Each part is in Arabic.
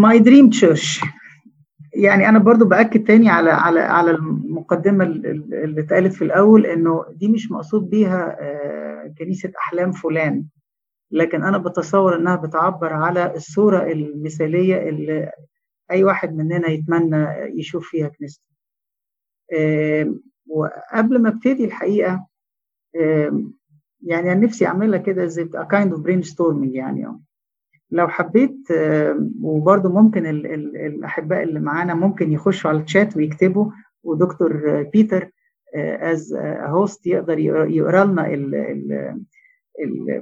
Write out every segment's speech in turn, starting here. My dream church. يعني أنا برضو بأكد تاني على المقدمة اللي اتقالت في الأول إنه دي مش مقصود بيها كنيسة أحلام فلان، لكن أنا بتصور إنها بتعبر على الصورة المثالية اللي أي واحد مننا يتمنى يشوف فيها كنيسة. وقبل ما ابتدي الحقيقة يعني أنا نفسي أعملها كده زي a kind of brainstorming، يعني لو حبيت، وبرضو ممكن الأحباء اللي معانا ممكن يخشوا على الشات ويكتبوا، ودكتور بيتر as a host يقدر يقرأ لنا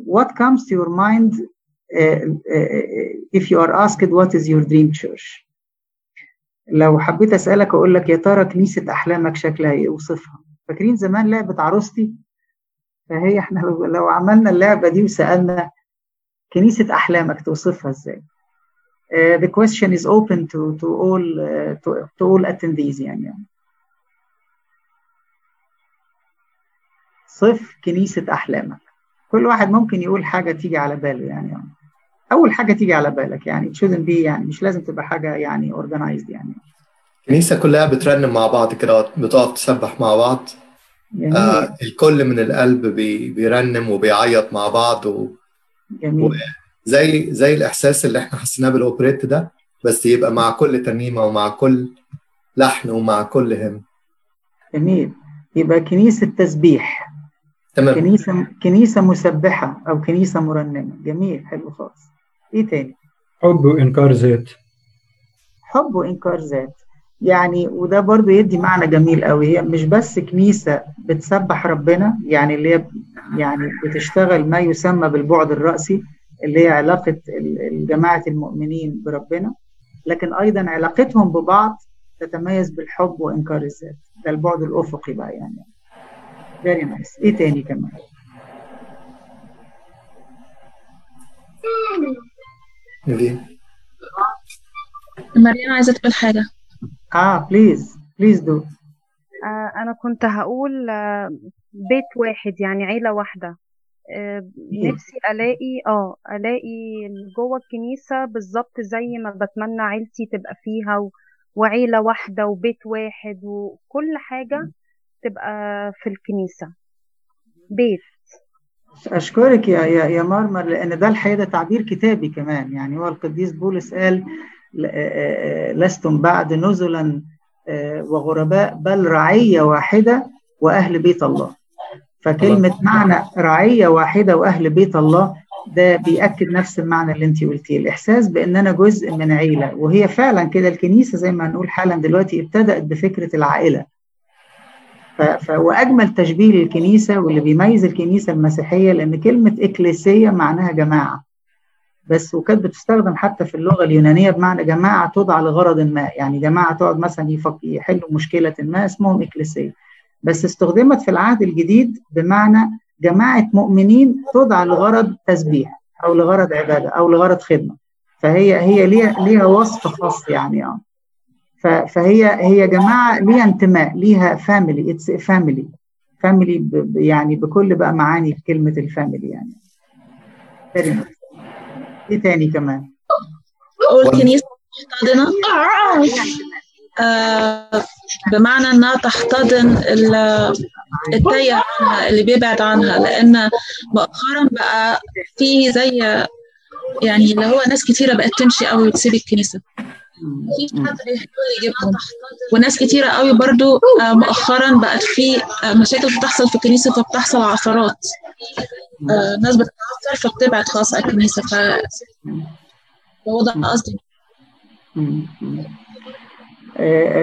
what comes to your mind if you are asked what is your dream church. لو حبيت أسألك أقول لك يا ترى كنيسة أحلامك شكلها إيه، وصفها. فاكرين زمان لعبة عروستي؟ فهي احنا لو عملنا اللعبة دي وسألنا كنيسة أحلامك توصفها إزاي؟ The question is open to all attendees. يعني صف كنيسة أحلامك، كل واحد ممكن يقول حاجة تيجي على باله. يعني أول حاجة تيجي على بالك، يعني shouldn't be، يعني مش لازم تبقى حاجة يعني organized. يعني كنيسة كلها بترنم مع بعض كده، بتقف تسبح مع بعض، يعني الكل من القلب بيرنم وبيعيط مع بعض، زي الإحساس اللي احنا حسيناه بالأوبريت ده، بس يبقى مع كل ترنيمة ومع كل لحن ومع كل هم. جميل، يبقى كنيسة تسبيح. تمام. كنيسة مسبحة أو كنيسة مرنمة. جميل، حلو خالص. إيه تاني؟ حب وإنكار ذات. حب وإنكار ذات، يعني وده برضو يدي معنى جميل قوي. هي مش بس كنيسة بتسبح ربنا، يعني اللي هي يعني بتشتغل ما يسمى بالبعد الرأسي اللي هي علاقة جماعة المؤمنين بربنا، لكن أيضا علاقتهم ببعض تتميز بالحب وإنكار الذات. ده البعد الأفقي بقى. يعني very nice. إيه تاني كمان؟ مريم عايزة تقول حاجة. بليز دو. أنا كنت هقول بيت واحد، يعني عيلة واحدة. نفسي ألاقي جوه الكنيسة بالظبط زي ما بتمنى عيلتي تبقى فيها، وعيلة واحدة وبيت واحد، وكل حاجة تبقى في الكنيسة بيت. أشكرك يا مرمر، لأن ده الحقيقة تعبير كتابي كمان. يعني هو القديس بولس قال لستم بعد نزلا وغرباء بل رعية واحدة وأهل بيت الله. فكلمة معنى رعية واحدة وأهل بيت الله ده بيأكد نفس المعنى اللي انتي قلتيه، الإحساس بأن أنا جزء من عيلة. وهي فعلا كده الكنيسة زي ما هنقول حالا دلوقتي ابتدأت بفكرة العائلة. وأجمل تشبيه للكنيسة واللي بيميز الكنيسة المسيحية، لأن كلمة إكليسية معناها جماعة بس، وكانت بتستخدم حتى في اللغة اليونانية بمعنى جماعة تدعى لغرض ما. يعني جماعة تقعد مثلا يحلوا مشكلة ما اسمهم إكليسية، بس استخدمت في العهد الجديد بمعنى جماعة مؤمنين تدعى لغرض تسبيح أو لغرض عبادة أو لغرض خدمة. فهي ليها وصف خاص. يعني فهي جماعة ليها انتماء، ليها فاميلي. اتس فاميلي، فاميلي يعني بكل بقى معاني كلمة الفاميلي. يعني ايه تاني كمان؟ والكنيسة تحتضن بمعنى انها تحتضن التايه اللي بيبعد عنها، لان مؤخرا بقى في زي يعني اللي هو ناس كتيرة بقت تمشي قوي وتسيب الكنيسة، في حد بيحاول يجيبهم، وناس كتيرة قوي برضو مؤخرا بقت في مشاكل بتحصل في الكنيسة، فبتحصل عثرات، ناس بتتعثر فبتبعد خاص على الكنيسة. فوضع قصدي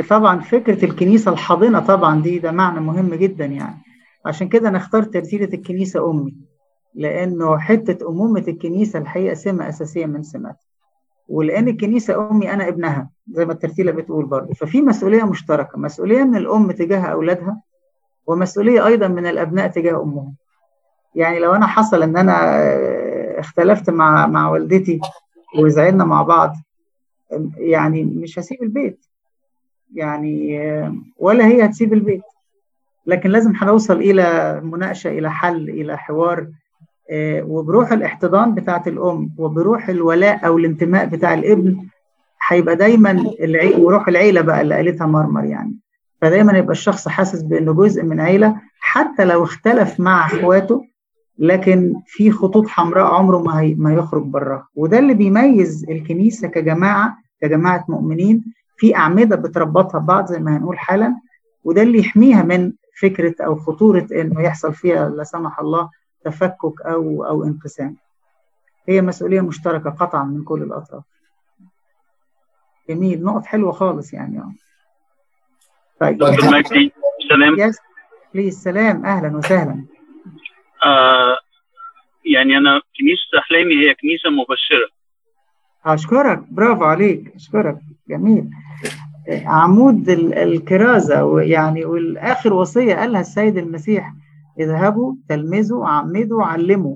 طبعا فكرة الكنيسة الحاضنة، طبعا ده معنى مهم جدا. يعني عشان كده أنا اخترت ترتيلة الكنيسة أمي، لأنه حتة أمومة الكنيسة الحقيقة سمة أساسية من سماتها، ولأن الكنيسة أمي أنا ابنها زي ما الترتيلة بتقول برضه. ففي مسؤولية مشتركة، مسؤولية من الأم تجاه أولادها، ومسؤولية أيضا من الأبناء تجاه أمهم. يعني لو أنا حصل أن أنا اختلفت مع والدتي وزعلنا مع بعض، يعني مش هسيب البيت، يعني ولا هي هتسيب البيت، لكن لازم هنوصل إلى مناقشة، إلى حل، إلى حوار، وبروح الاحتضان بتاعة الأم وبروح الولاء أو الانتماء بتاع الابن هيبقى دايما وروح العيله بقى اللي قالتها مرمر يعني. فدايما يبقى الشخص حاسس بانه جزء من عيله حتى لو اختلف مع اخواته، لكن في خطوط حمراء عمره ما يخرج براها. وده اللي بيميز الكنيسه كجماعه مؤمنين، في اعمده بتربطها ببعض زي ما هنقول حالا، وده اللي يحميها من فكره او خطوره انه يحصل فيها لا سمح الله تفكك او انقسام. هي مسؤوليه مشتركه قطعا من كل الاطراف. جميل، نقط حلوه خالص يعني. طيب سلام. بليز سلام، اهلا وسهلا. يعني انا كنيسه احلامي هي كنيسه مبشره. اشكرك، برافو عليك، اشكرك، جميل. عمود الكرازه يعني، والاخر وصيه قالها السيد المسيح: اذهبوا تلمذوا عمدوا علموا.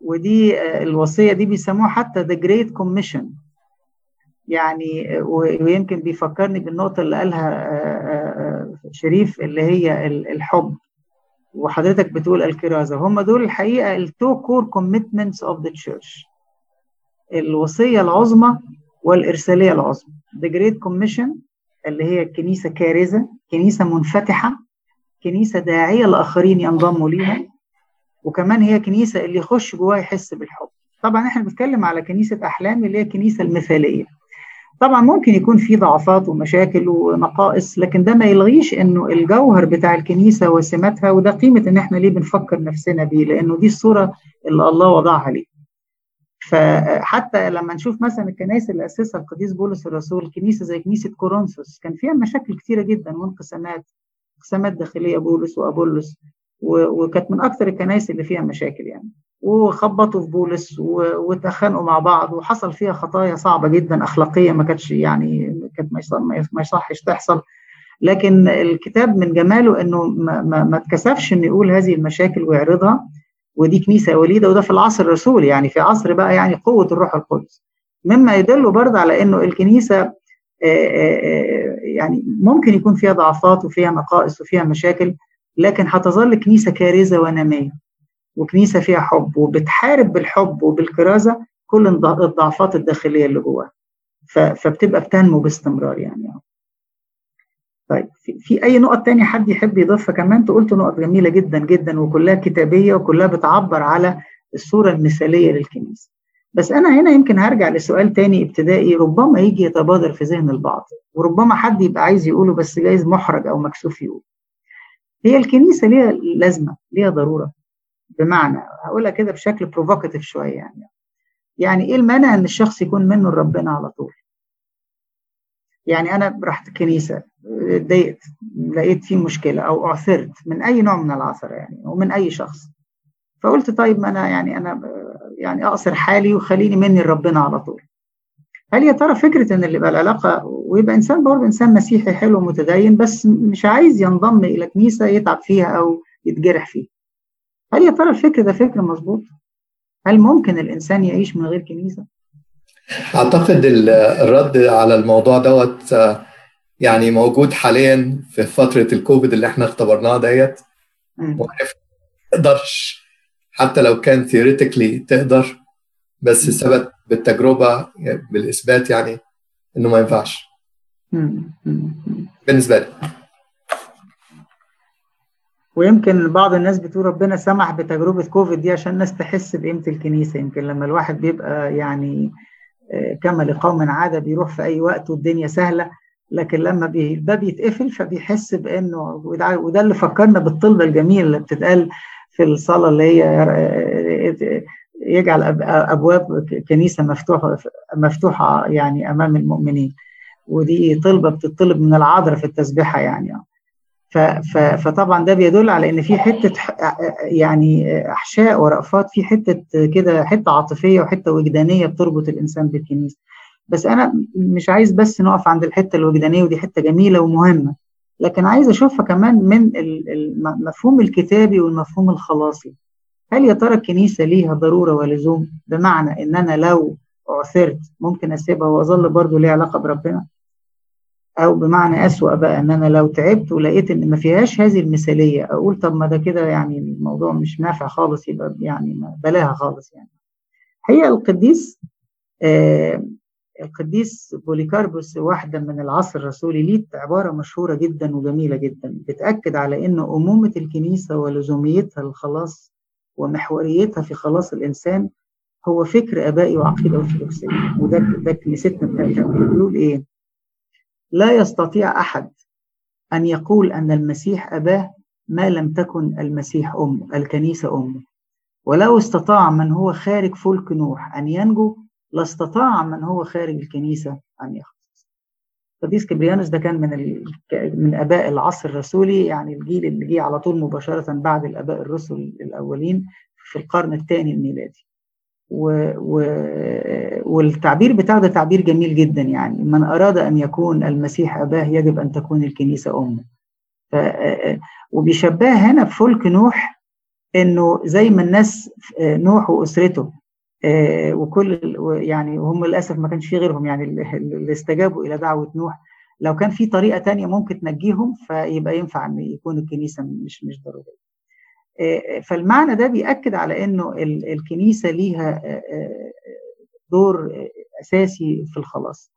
ودي الوصيه دي بيسموها حتى the great commission يعني. ويمكن بيفكرني بالنقطه اللي قالها شريف اللي هي الحب، وحضرتك بتقول الكرازه. هم دول الحقيقه التو كور كوميتمنتس اوف ذا تشيرش، الوصيه العظمى والارساليه العظمى. ذا جريت كوميشن اللي هي الكنيسه كارزه، كنيسه منفتحه، كنيسه داعيه لاخرين ينضموا ليها، وكمان هي كنيسه اللي يخش جواها يحس بالحب. طبعا احنا بنتكلم على كنيسه احلام اللي هي الكنيسه المثاليه. طبعا ممكن يكون في ضعفات ومشاكل ونقائص، لكن ده ما يلغيش انه الجوهر بتاع الكنيسه وسماتها، وده قيمه ان احنا ليه بنفكر نفسنا بيه، لانه دي الصوره اللي الله وضعها ليه. فحتى لما نشوف مثلا الكنائس اللي اسسها القديس بولس الرسول، كنيسه زي كنيسه كورنثوس كان فيها مشاكل كثيره جدا وانقسامات، انقسامات داخليه بولس وابولس، وكانت من اكثر الكنائس اللي فيها مشاكل يعني. وخبطوا في بولس واتخانقوا مع بعض، وحصل فيها خطايا صعبه جدا اخلاقيه ما كانتش يعني كانت ما يصحش تحصل. لكن الكتاب من جماله انه ما اتكسفش انه يقول هذه المشاكل ويعرضها، ودي كنيسه وليده، وده في العصر الرسول يعني، في عصر بقى يعني قوه الروح القدس، مما يدل برضه على انه الكنيسه يعني ممكن يكون فيها ضعفات وفيها نقائص وفيها مشاكل، لكن هتظل كنيسه كارزه ونميه، وكنيسه فيها حب وبتحارب بالحب وبالكرازه كل الضعفات الداخليه اللي جواها، فبتبقى بتنمو باستمرار يعني. طيب في اي نقط تانية حد يحب يضيفها؟ كمان انت قلت نقط جميله جدا جدا، وكلها كتابيه وكلها بتعبر على الصوره المثاليه للكنيسه. بس انا هنا يمكن هرجع لسؤال تاني ابتدائي ربما يجي يتبادر في ذهن البعض، وربما حد يبقى عايز يقوله بس جايز محرج او مكسوف يقول: هي الكنيسه ليها لازمه، ليها ضروره؟ بمعنى هقولها كده بشكل بروفوكاتيف شويه يعني ايه المانع ان الشخص يكون منه لربنا على طول؟ يعني انا رحت الكنيسه اتضايقت، لقيت فيه مشكله او اعثرت من اي نوع من العثره يعني، ومن اي شخص، فقلت طيب ما انا اقصر حالي وخليني مني لربنا على طول. هل يا ترى فكره ان اللي يبقى العلاقه ويبقى انسان برضه انسان مسيحي حلو متدين بس مش عايز ينضم الى كنيسه يتعب فيها او يتجرح فيها، هل يا ترى الفكر ده فكر مظبوط؟ هل ممكن الإنسان يعيش من غير كنيسة؟ أعتقد الرد على الموضوع دوت يعني موجود حاليا في فترة الكوفيد اللي احنا اختبرناها ديت. ما تقدرش حتى لو كان ثيوريتيكلي تقدر، بس ثبت بالتجربة بالإثبات يعني إنه ما ينفعش بالنسبة لي. ويمكن بعض الناس بتقول ربنا سمح بتجربة كوفيد دي عشان الناس تحس بقيمة الكنيسة. يمكن لما الواحد بيبقى يعني كما لقوم عادة بيروح في أي وقت والدنيا سهلة، لكن لما الباب يتقفل فبيحس بأنه، وده اللي فكرنا بالطلبة الجميلة اللي بتتقال في الصلاة اللي هي يجعل أبواب كنيسة مفتوحة يعني أمام المؤمنين، ودي طلبة بتطلب من العذراء في التسبيحة يعني. فطبعا ده بيدل على ان في حته يعني احشاء ورأفات، في حته كده، حته عاطفيه وحته وجدانيه بتربط الانسان بالكنيسه. بس انا مش عايز بس نقف عند الحته الوجدانيه، ودي حته جميله ومهمه، لكن عايز اشوفها كمان من المفهوم الكتابي والمفهوم الخلاصي. هل يا ترى الكنيسه ليها ضروره ولزوم؟ بمعنى ان انا لو عثرت ممكن اسيبها واظل برضو ليها علاقه بربنا، أو بمعنى أسوأ بقى أن أنا لو تعبت ولقيت أن ما فيهاش هذه المثالية أقول طب ما ده كده يعني الموضوع مش نافع خالص، يبقى يعني بلاها خالص يعني. هي القديس القديس بوليكاربوس واحدة من العصر الرسولي ليه عبارة مشهورة جدا وجميلة جدا بتأكد على أن أمومة الكنيسة ولزوميتها للخلاص ومحوريتها في خلاص الإنسان هو فكر آبائي وعقيدة أرثوذكسية. وده كنيستنا بتاعتنا بيقول إيه؟ لا يستطيع أحد أن يقول أن المسيح أباه ما لم تكن المسيح أمه، الكنيسة أمه. ولو استطاع من هو خارج فلك نوح أن ينجو لاستطاع من هو خارج الكنيسة أن يخلص. قديس كبريانوس ده كان من آباء العصر الرسولي، يعني الجيل اللي جه على طول مباشرة بعد الآباء الرسل الأولين في القرن الثاني الميلادي. والتعبير بتاعه ده تعبير جميل جدا، يعني من أراد أن يكون المسيح أباه يجب أن تكون الكنيسة أمه. وبيشبه هنا بفلك نوح، إنه زي ما الناس نوح وأسرته وكل يعني هم للأسف ما كانش في غيرهم يعني اللي استجابوا إلى دعوة نوح، لو كان في طريقة تانية ممكن تنجيهم فيبقى ينفع أن يكون الكنيسة مش ضروري. فالمعنى ده بيأكد على أنه الكنيسة ليها دور أساسي في الخلاص.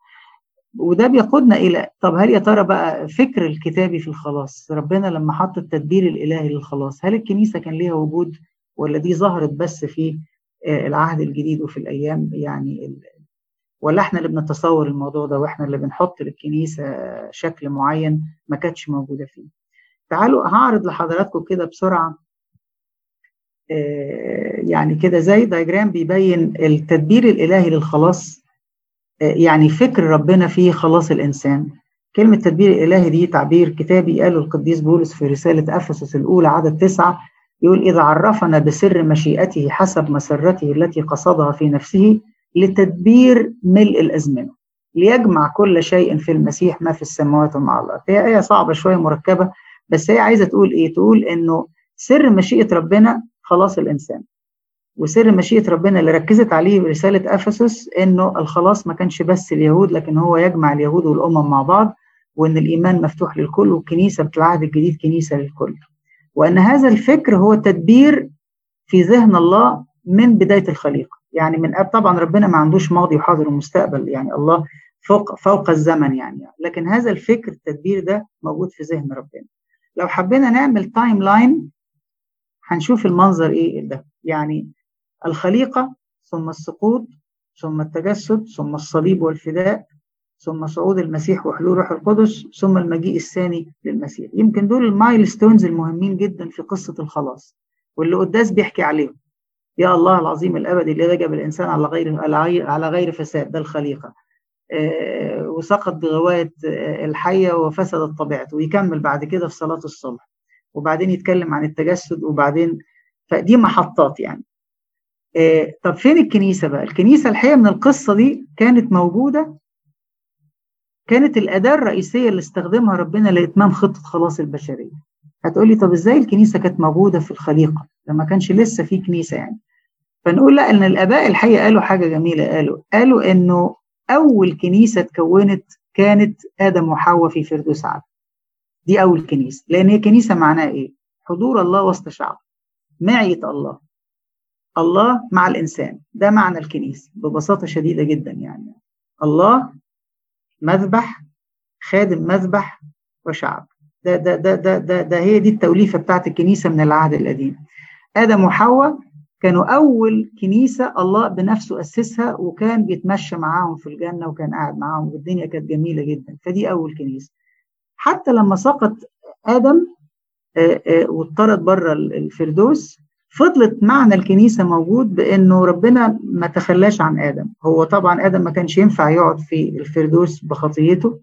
وده بيقودنا إلى طب هل يا ترى بقى فكر الكتابي في الخلاص، ربنا لما حط التدبير الإلهي للخلاص هل الكنيسة كان ليها وجود ولا دي ظهرت بس في العهد الجديد وفي الأيام يعني، ولا احنا اللي بنتصور الموضوع ده واحنا اللي بنحط للكنيسة شكل معين ما كانتش موجودة فيه؟ تعالوا هعرض لحضراتكم كده بسرعة يعني كده زي دايجرام بيبين التدبير الإلهي للخلاص، يعني فكر ربنا في خلاص الإنسان. كلمة تدبير الإلهي دي تعبير كتابي قاله القديس بولس في رسالة أفسس الأولى عدد 9، يقول إذا عرفنا بسر مشيئته حسب مسرته التي قصدها في نفسه لتدبير ملء الأزمنة ليجمع كل شيء في المسيح ما في السماوات وما على الأرض. هي آية صعبة شوية مركبة، بس هي عايزة تقول إيه؟ تقول إنه سر مشيئة ربنا خلاص الإنسان، وسر مشيئة ربنا اللي ركزت عليه رسالة أفسس إنه الخلاص ما كانش بس اليهود، لكن هو يجمع اليهود والأمم مع بعض، وإن الإيمان مفتوح للكل، والكنيسة بتاع العهد الجديد كنيسة للكل، وأن هذا الفكر هو التدبير في ذهن الله من بداية الخليقة. يعني من قبل طبعا ربنا ما عندوش ماضي وحاضر ومستقبل، يعني الله فوق الزمن يعني، لكن هذا الفكر التدبير ده موجود في ذهن ربنا. لو حبينا نعمل تايم لاين هنشوف المنظر إيه ده، يعني الخليقة ثم السقوط ثم التجسد ثم الصليب والفداء ثم صعود المسيح وحلول روح القدس ثم المجيء الثاني للمسيح. يمكن دول المايلستونز المهمين جدا في قصة الخلاص واللي قداس بيحكي عليهم. يا الله العظيم الأبدي الذي جاب الإنسان على غير فساد، ده الخليقة، وسقط بغواية الحية وفسدت طبيعته، ويكمل بعد كده في صلاة الصبح، وبعدين يتكلم عن التجسد، وبعدين فدي محطات يعني. طب فين الكنيسة بقى؟ الكنيسة الحقيقة من القصة دي كانت موجودة، كانت الأداة الرئيسية اللي استخدمها ربنا لإتمام خطة خلاص البشرية. هتقولي طب إزاي الكنيسة كانت موجودة في الخليقة لما كانش لسه في كنيسة يعني؟ فنقول لأ، إن الآباء الحقيقة قالوا حاجة جميلة، قالوا إنه أول كنيسة تكونت كانت آدم وحواء في فردوس عدن. دي أول كنيسة، لأن هي كنيسة معناها إيه؟ حضور الله وسط شعبه، معية الله، الله مع الإنسان، ده معنى الكنيسة ببساطة شديدة جدا يعني. الله مذبح، خادم مذبح وشعب، ده هي دي التوليفة بتاعت الكنيسة من العهد القديم. آدم وحواء كانوا أول كنيسة الله بنفسه أسسها، وكان بيتمشى معاهم في الجنة وكان قاعد معاهم والدنيا كانت جميلة جدا، فدي أول كنيسة. حتى لما سقط آدم واتطرد بره الفردوس فضلت معنى الكنيسة موجود، بأنه ربنا ما تخلاش عن آدم. هو طبعا آدم ما كانش ينفع يقعد في الفردوس بخطيته،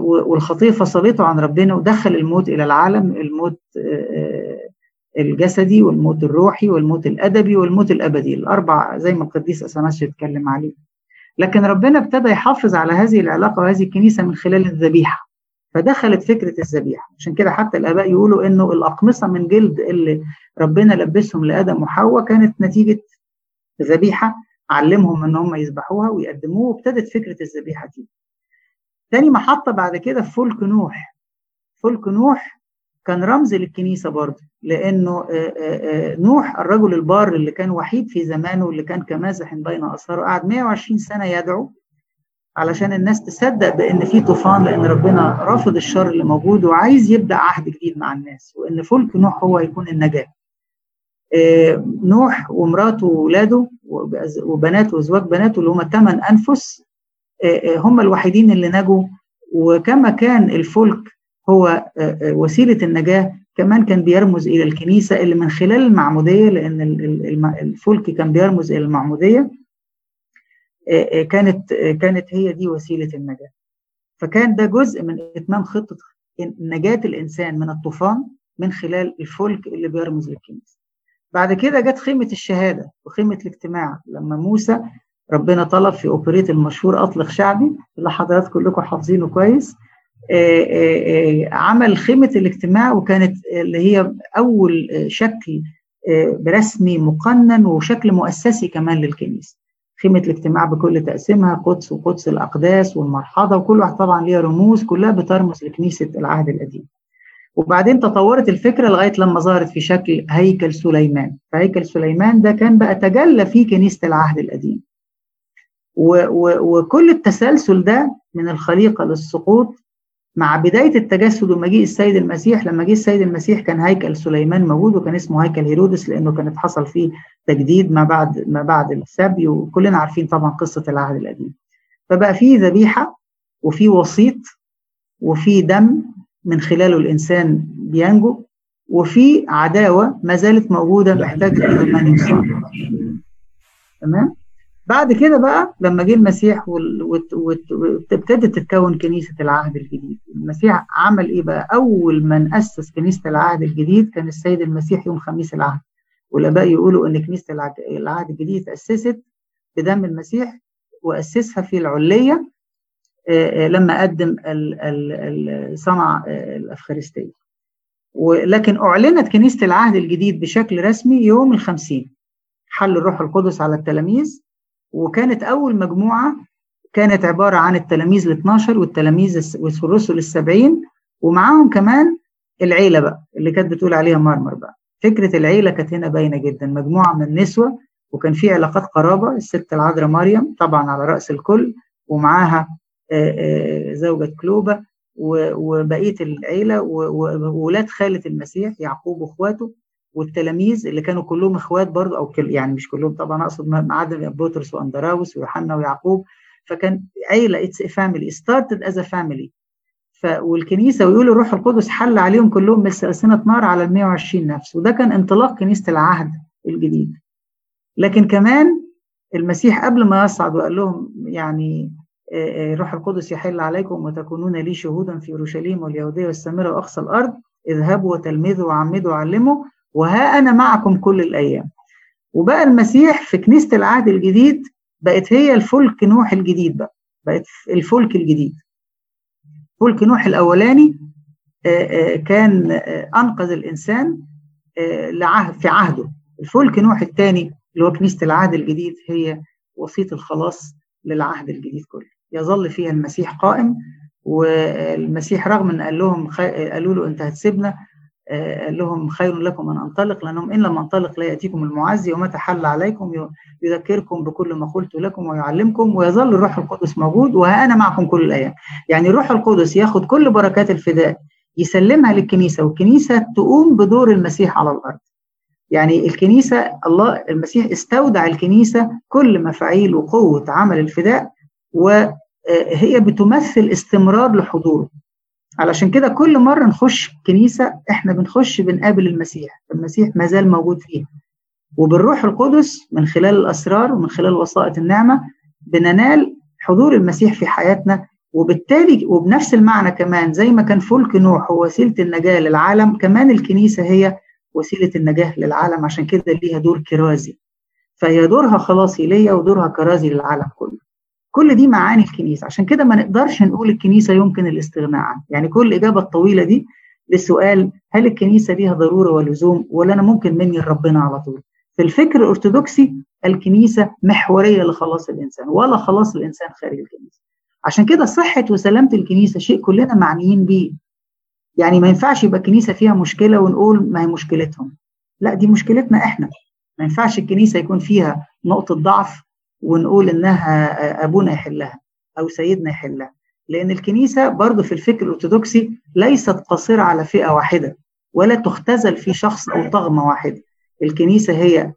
والخطية فصلته عن ربنا ودخل الموت إلى العالم، الموت الجسدي والموت الروحي والموت الأدبي والموت الأبدي، الأربع زي ما القديس أثناس يتكلم عليه. لكن ربنا ابتدى يحافظ على هذه العلاقة وهذه الكنيسة من خلال الذبيحة، فدخلت فكرة الذبيحة. عشان كده حتى الآباء يقولوا إنه الأقمصة من جلد اللي ربنا لبسهم لآدم وحواء كانت نتيجة ذبيحة علمهم إن هم يذبحوها ويقدموها، وابتدت فكرة الذبيحة دي. تاني محطة بعد كده في فلك نوح. فلك نوح كان رمز للكنيسة برضه، لأنه نوح الرجل البار اللي كان وحيد في زمانه، اللي كان كمازح بين أصهاره، قعد 120 سنة يدعو علشان الناس تصدق بان في طوفان، لان ربنا رافض الشر اللي موجود وعايز يبدا عهد جديد مع الناس، وان فلك نوح هو يكون النجاه. نوح ومراته واولاده وبناته وزواج بناته اللي هم 8 أنفس هم الوحيدين اللي نجوا. وكما كان الفلك هو وسيله النجاه، كمان كان بيرمز الى الكنيسه اللي من خلال المعموديه، لان الفلك كان بيرمز الى المعموديه، كانت هي دي وسيلة النجاة. فكان ده جزء من إتمام خطة نجاة الإنسان من الطوفان من خلال الفلك اللي بيرمز للكنيسة. بعد كده جت خيمة الشهادة وخيمة الاجتماع، لما موسى ربنا طلب في أوبريت المشهور أطلق شعبي اللي حضرات كلكم حافظينه كويس، عمل خيمة الاجتماع، وكانت اللي هي أول شكل برسمي مقنن وشكل مؤسسي كمان للكنيسة. خيمة الاجتماع بكل تقسيمها، قدس وقدس الأقداس والمرحاضة، وكل واحد طبعا ليها رموز كلها بترمز لكنيسة العهد القديم. وبعدين تطورت الفكرة لغاية لما ظهرت في شكل هيكل سليمان. فهيكل سليمان ده كان بقى تجلى فيه كنيسة العهد القديم، وكل التسلسل ده من الخليقة للسقوط مع بداية التجسد ومجيء السيد المسيح. لما جه السيد المسيح كان هيكل سليمان موجود، وكان اسمه هيكل هيرودس لأنه كانت حصل فيه تجديد ما بعد السبي، وكلنا عارفين طبعا قصة العهد القديم. فبقى فيه ذبيحة وفيه وسيط وفيه دم من خلاله الإنسان بينجو، وفيه عداوة ما زالت موجودة محتاج لمن يصلح. تمام. بعد كده بقى لما جه المسيح وابتدت تتكون كنيسة العهد الجديد، المسيح عمل إيه بقى؟ أول من أسس كنيسة العهد الجديد كان السيد المسيح يوم خميس العهد، والآباء يقولوا إن كنيسة العهد الجديد أسست بدم المسيح، وأسسها في العلية لما قدم صنع الأفخارستية. ولكن أعلنت كنيسة العهد الجديد بشكل رسمي يوم 50 حل الروح القدس على التلاميذ، وكانت أول مجموعة كانت عبارة عن التلاميذ 12 والتلاميذ والرسل 70، ومعاهم كمان العيلة بقى اللي كانت بتقول عليها مرمر بقى. فكرة العيلة كانت هنا باينة جدا، مجموعة من النسوة، وكان في علاقات قرابة، الست العذراء مريم طبعا على رأس الكل، ومعاها زوجة كلوبة وبقية العيلة وولاد خالة المسيح يعقوب واخواته، والتلاميذ اللي كانوا كلهم اخوات برضو، او يعني مش كلهم طبعا، اقصد ما عدا بطرس واندراوس ويوحنا ويعقوب. فكان عيله، اتس فاميلي، ستارتد از ا فاميلي. والكنيسه ويقولوا الروح القدس حل عليهم كلهم من سلسله نار على 120 نفس، وده كان انطلاق كنيسه العهد الجديد. لكن كمان المسيح قبل ما يصعد وقال لهم يعني الروح القدس يحل عليكم وتكونون لي شهودا في اورشليم واليهوديه والسامره واقصى الارض، اذهبوا وتلمذوا وعمدوا وعلموا وها أنا معكم كل الأيام. وبقى المسيح في كنيسة العهد الجديد بقت هي الفلك نوح الجديد بقى، بقت الفلك الجديد. فلك نوح الأولاني كان أنقذ الإنسان في عهده. الفلك نوح الثاني اللي هو كنيسة العهد الجديد هي وسيط الخلاص للعهد الجديد كله، يظل فيها المسيح قائم. والمسيح رغم أن قالوا له أنت هتسيبنا، قال لهم خير لكم أن أنطلق، لأنهم إن لم أنطلق لا يأتيكم المعز، وما تحل عليكم يذكركم بكل ما قلت لكم ويعلمكم، ويظل الروح القدس موجود وها أنا معكم كل الأيام. يعني الروح القدس ياخد كل بركات الفداء يسلمها للكنيسة، والكنيسة تقوم بدور المسيح على الأرض. يعني الكنيسة المسيح استودع الكنيسة كل مفاعيل وقوة عمل الفداء، وهي بتمثل استمرار لحضوره. علشان كده كل مرة نخش كنيسة احنا بنخش بنقابل المسيح، المسيح مازال موجود فيها، وبالروح القدس من خلال الأسرار ومن خلال وسائط النعمة بننال حضور المسيح في حياتنا. وبالتالي وبنفس المعنى كمان زي ما كان فلك نوح هو وسيلة النجاة للعالم، كمان الكنيسة هي وسيلة النجاة للعالم. عشان كده ليها دور كرازي، فهي دورها خلاصي ليا ودورها كرازي للعالم كله. كل دي معاني الكنيسة، عشان كده ما نقدرش نقول الكنيسة يمكن الاستغناء عنها. يعني كل إجابة الطويلة دي للسؤال هل الكنيسة ليها ضرورة ولزوم، ولا أنا ممكن مني لربنا على طول. في الفكر الأرثوذكسي الكنيسة محورية لخلاص الإنسان، ولا خلاص الإنسان خارج الكنيسة. عشان كده صحة وسلامة الكنيسة شيء كلنا معنيين بيه. يعني ما ينفعش يبقى الكنيسة فيها مشكلة ونقول ما هي مشكلتهم، لا دي مشكلتنا إحنا. ما ينفعش الكنيسة يكون فيها نقطة ضعف ونقول إنها أبونا يحلها. أو سيدنا يحلها، لأن الكنيسة برضو في الفكر الأرثوذكسي ليست قاصرة على فئة واحدة ولا تختزل في شخص أو طغمة واحدة. الكنيسة هي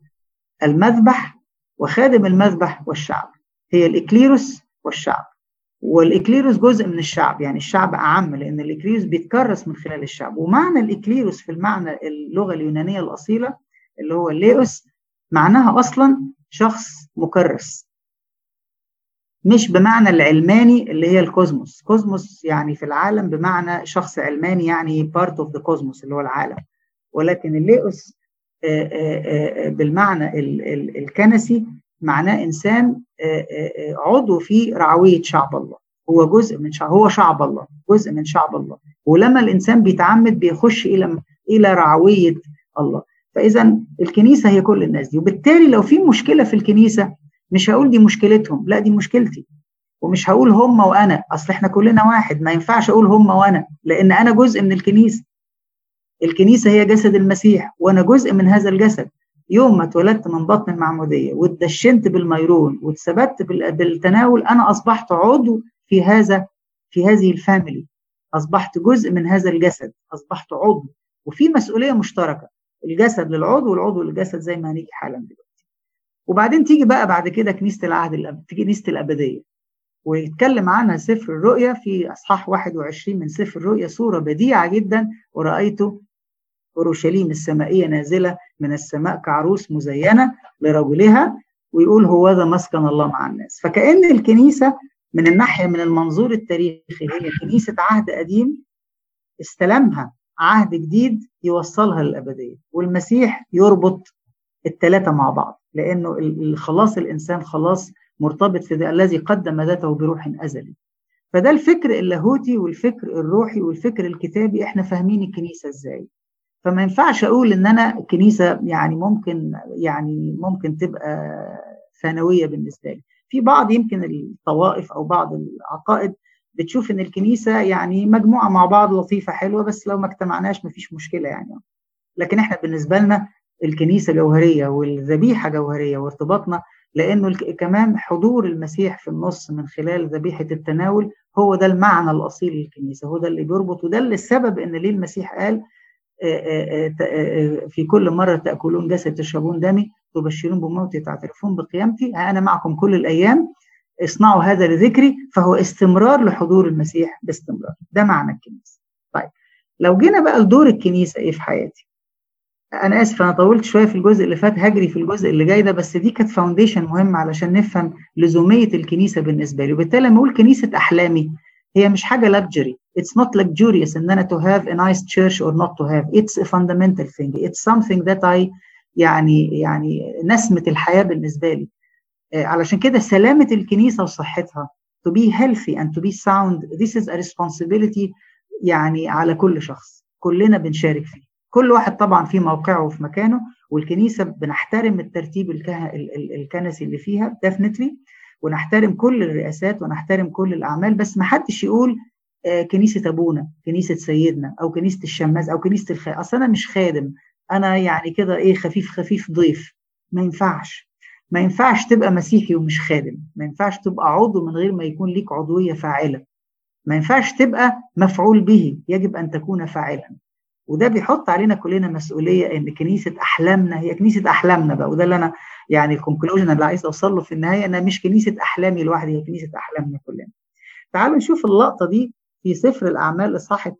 المذبح وخادم المذبح والشعب، هي الإكليروس والشعب، والإكليروس جزء من الشعب، يعني الشعب أعم لأن الإكليروس بيتكرس من خلال الشعب. ومعنى الإكليروس في المعنى اللغة اليونانية الأصيلة اللي هو الليوس معناها أصلا شخص مكرس، مش بمعنى العلماني اللي هي الكوزموس. كوزموس يعني في العالم بمعنى شخص علماني، يعني part of the cosmos اللي هو العالم. ولكن الليوس بالمعنى الكنسي معناه إنسان عضو في رعوية شعب الله، هو جزء من شعب، هو شعب الله، جزء من شعب الله. ولما الإنسان بيتعمد بيخش إلى رعوية الله. فإذا الكنيسة هي كل الناس دي، وبالتالي لو في مشكلة في الكنيسة مش هقول دي مشكلتهم، لا دي مشكلتي، ومش هقول هم وأنا، أصل إحنا كلنا واحد، ما ينفعش أقول هم وأنا، لأن أنا جزء من الكنيسة. الكنيسة هي جسد المسيح وأنا جزء من هذا الجسد. يوم ما اتولدت من بطن المعمودية واتدشنت بالميرون واتثبت بالتناول، أنا أصبحت عضو في هذه الفاميلي، أصبحت جزء من هذا الجسد، أصبحت عضو، وفي مسؤولية مشتركة، الجسد للعضو والعضو للجسد زي ما هنيجي حالا دلوقتي. وبعدين تيجي بقى بعد كده كنيسة العهد كنيسة الأبدية، ويتكلم عنها سفر الرؤيا في أصحاح 21 من سفر الرؤيا صورة بديعة جدا: ورأيته أورشليم السمائية نازلة من السماء كعروس مزينة لرجلها، ويقول هو ذا مسكن الله مع الناس. فكأن الكنيسة من الناحية من المنظور التاريخي هي كنيسة عهد قديم استلمها عهد جديد يوصلها للأبدية، والمسيح يربط الثلاثة مع بعض، لأنه خلاص الإنسان خلاص مرتبط في ذا الذي قدم ذاته بروح أزلي. فده الفكر اللاهوتي والفكر الروحي والفكر الكتابي، احنا فاهمين الكنيسة ازاي. فما ينفعش أقول إن أنا كنيسة يعني ممكن تبقى ثانوية بالنسبة لي. في بعض يمكن الطوائف أو بعض العقائد بتشوف إن الكنيسة يعني مجموعة مع بعض لطيفة حلوة، بس لو ما اجتمعناش مفيش مشكلة يعني. لكن إحنا بالنسبة لنا الكنيسة جوهرية والذبيحة جوهرية، وارتباطنا لأنه كمان حضور المسيح في النص من خلال ذبيحة التناول هو ده المعنى الأصيل للكنيسة، هو ده اللي بيربط، وده اللي السبب إن ليه المسيح قال في كل مرة تأكلون جسد تشربون دمي تبشرون بموتي تعترفون بقيامتي، أنا معكم كل الأيام، اصنعوا هذا لذكري. فهو استمرار لحضور المسيح باستمرار، ده معنى الكنيسة. طيب لو جينا بقى لدور الكنيسة إيه في حياتي، أنا آسف أنا طولت شوية في الجزء اللي فات، هجري في الجزء اللي جاي ده، بس دي كانت فاونديشن مهمة علشان نفهم لزومية الكنيسة بالنسبة لي. وبالتالي لما أقول كنيسة أحلامي، هي مش حاجة لاكجري. It's not luxurious إن أنا to have a nice church or not to have. It's a fundamental thing. It's something that I يعني نسمة الحياة بالنسبة لي. علشان كده سلامة الكنيسة وصحتها to be healthy and to be sound this is a responsibility يعني على كل شخص، كلنا بنشارك فيه، كل واحد طبعا في موقعه وفي مكانه. والكنيسة بنحترم الترتيب الكنسي اللي فيها definitely، ونحترم كل الرئاسات ونحترم كل الأعمال، بس ما حدش يقول كنيسة أبونا، كنيسة سيدنا، أو كنيسة الشماس، أو كنيسة الخادم. أصل أنا مش خادم، أنا يعني كده إيه، خفيف خفيف ضيف. ما ينفعش تبقى مسيحي ومش خادم، ما ينفعش تبقى عضو من غير ما يكون ليك عضوية فاعلة، ما ينفعش تبقى مفعول به، يجب أن تكون فاعلا. وده بيحط علينا كلنا مسؤولية إن كنيسة أحلامنا هي كنيسة أحلامنا بقى، وده اللي أنا يعني الكونكلوجن اللي عايز أوصل له في النهاية، أنا مش كنيسة أحلامي لوحدي، هي كنيسة أحلامنا كلنا. تعالوا نشوف اللقطة دي في سفر الأعمال الإصحاح 3،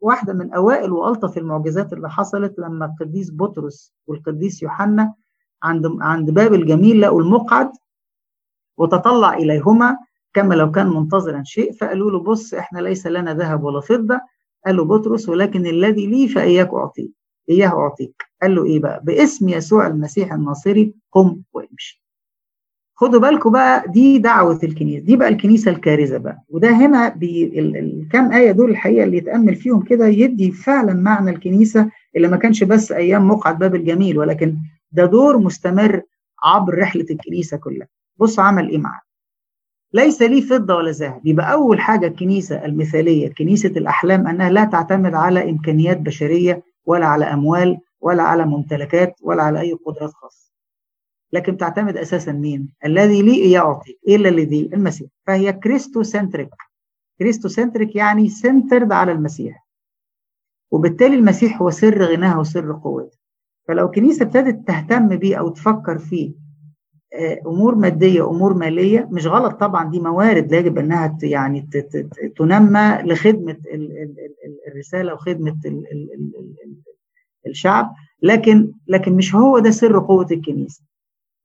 واحدة من أوائل وألطف المعجزات اللي حصلت لما القديس بطرس والقديس يوحنا عند باب الجميل لقوا المقعد، وتطلع إليهما كما لو كان منتظرا شيء، فقالوا له بص إحنا ليس لنا ذهب ولا فضة، قالوا بطرس ولكن الذي لي فإياك أعطيه، إياه أعطيك. قال له إيه بقى؟ باسم يسوع المسيح الناصري قم وامشي. خدوا بالكم بقى، دي دعوة الكنيسة، دي بقى الكنيسة الكارثة بقى. وده هنا الكام آية دول الحقيقة اللي يتأمل فيهم كده يدي فعلا معنى الكنيسة، اللي ما كانش بس أيام مقعد باب الجميل، ولكن ده دور مستمر عبر رحلة الكنيسة كلها. بص عمل إيه معاه: ليس لي فضة ولا ذهب. يبقى أول حاجة الكنيسة المثالية، كنيسة الأحلام، أنها لا تعتمد على إمكانيات بشرية ولا على أموال ولا على ممتلكات ولا على أي قدرات خاصة. لكن تعتمد أساسا مين؟ الذي لي يعطي إلا الذي المسيح. فهي كريستوسنتريك. كريستوسنتريك يعني سنترد على المسيح، وبالتالي المسيح هو سر غناها وسر قوتها. فلو الكنيسة ابتدت تهتم بيه أو تفكر فيه أمور مادية أمور مالية، مش غلط طبعا، دي موارد يجب أنها يعني تنمى لخدمة الرسالة وخدمة الشعب، لكن مش هو ده سر قوة الكنيسة.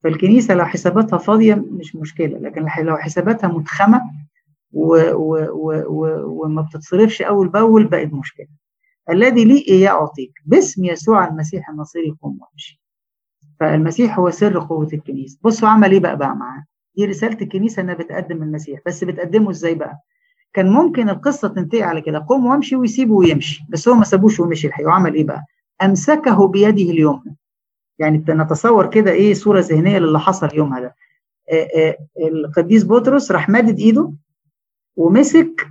فالكنيسة لو حساباتها فاضية مش مشكلة، لكن لو حساباتها متخمة وما بتتصرفش أول بأول بقت مشكلة. الذي لي يعطيك باسم يسوع المسيح الناصري قم وامشي. فالمسيح هو سر قوة الكنيسة. بصوا عمل ايه بقى معاه. دي رسالة الكنيسة انها بتقدم المسيح، بس بتقدمه ازاي بقى؟ كان ممكن القصة تنتهي على كده، قم وامشي ويسيبه ويمشي، بس هو ما سابوش ومشي الحقيقة. وعمل ايه بقى؟ امسكه بيده اليمنى. يعني نتصور كده ايه صورة ذهنية للي حصل يومها ده. القديس بطرس راح مادد ايده ومسك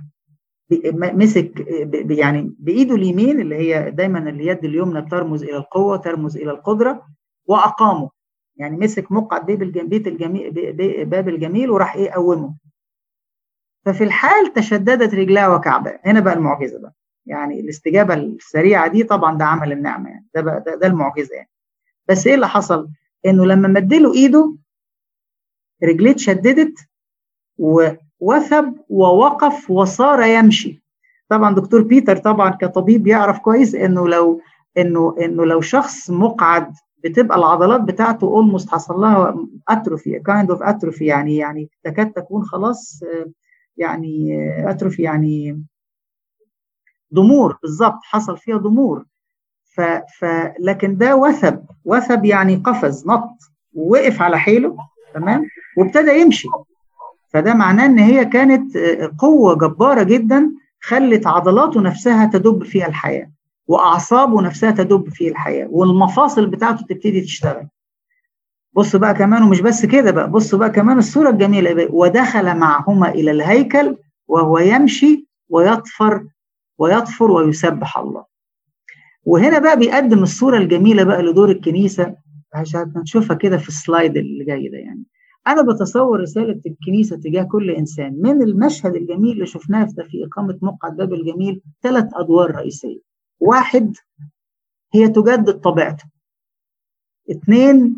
يعني بإيده اليمين، اللي هي دايما اليد اليمنى بترمز إلى القوة ترمز إلى القدرة، وأقامه. يعني مسك مقعد باب الجميل وراح إيه قومه. ففي الحال تشددت رجلاه وكعباه. هنا بقى المعجزة بقى، يعني الاستجابة السريعة دي طبعا ده عمل النعمة، يعني ده بقى ده المعجزة يعني. بس إيه اللي حصل؟ إنه لما مدله إيده رجليه اتشددت ووثب ووقف وصار يمشي. طبعا دكتور بيتر طبعا كطبيب يعرف كويس انه لو شخص مقعد بتبقى العضلات بتاعته almost حصل لها اتروفي، kind of atrophy، يعني تكاد تكون خلاص يعني اتروفي يعني ضمور بالظبط، حصل فيها ضمور. لكن ده وثب يعني قفز، نط، ووقف على حيله تمام وابتدى يمشي. فده معناه ان هي كانت قوة جبارة جدا خلت عضلاته نفسها تدب فيها الحياة، واعصابه نفسها تدب فيها الحياة، والمفاصل بتاعته تبتدي تشتغل. بصوا بقى كمان، ومش بس كده بقى، بصوا بقى كمان الصورة الجميلة بقى. ودخل معهما الى الهيكل وهو يمشي ويطفر ويسبح الله. وهنا بقى بيقدم الصورة الجميلة بقى لدور الكنيسة، عشان نشوفها كده في السلايد اللي جاي ده. يعني أنا بتصور رسالة الكنيسة تجاه كل إنسان من المشهد الجميل اللي شفناه في إقامة مقعد باب الجميل 3 أدوار رئيسية. 1 هي تجدد طبيعته، 2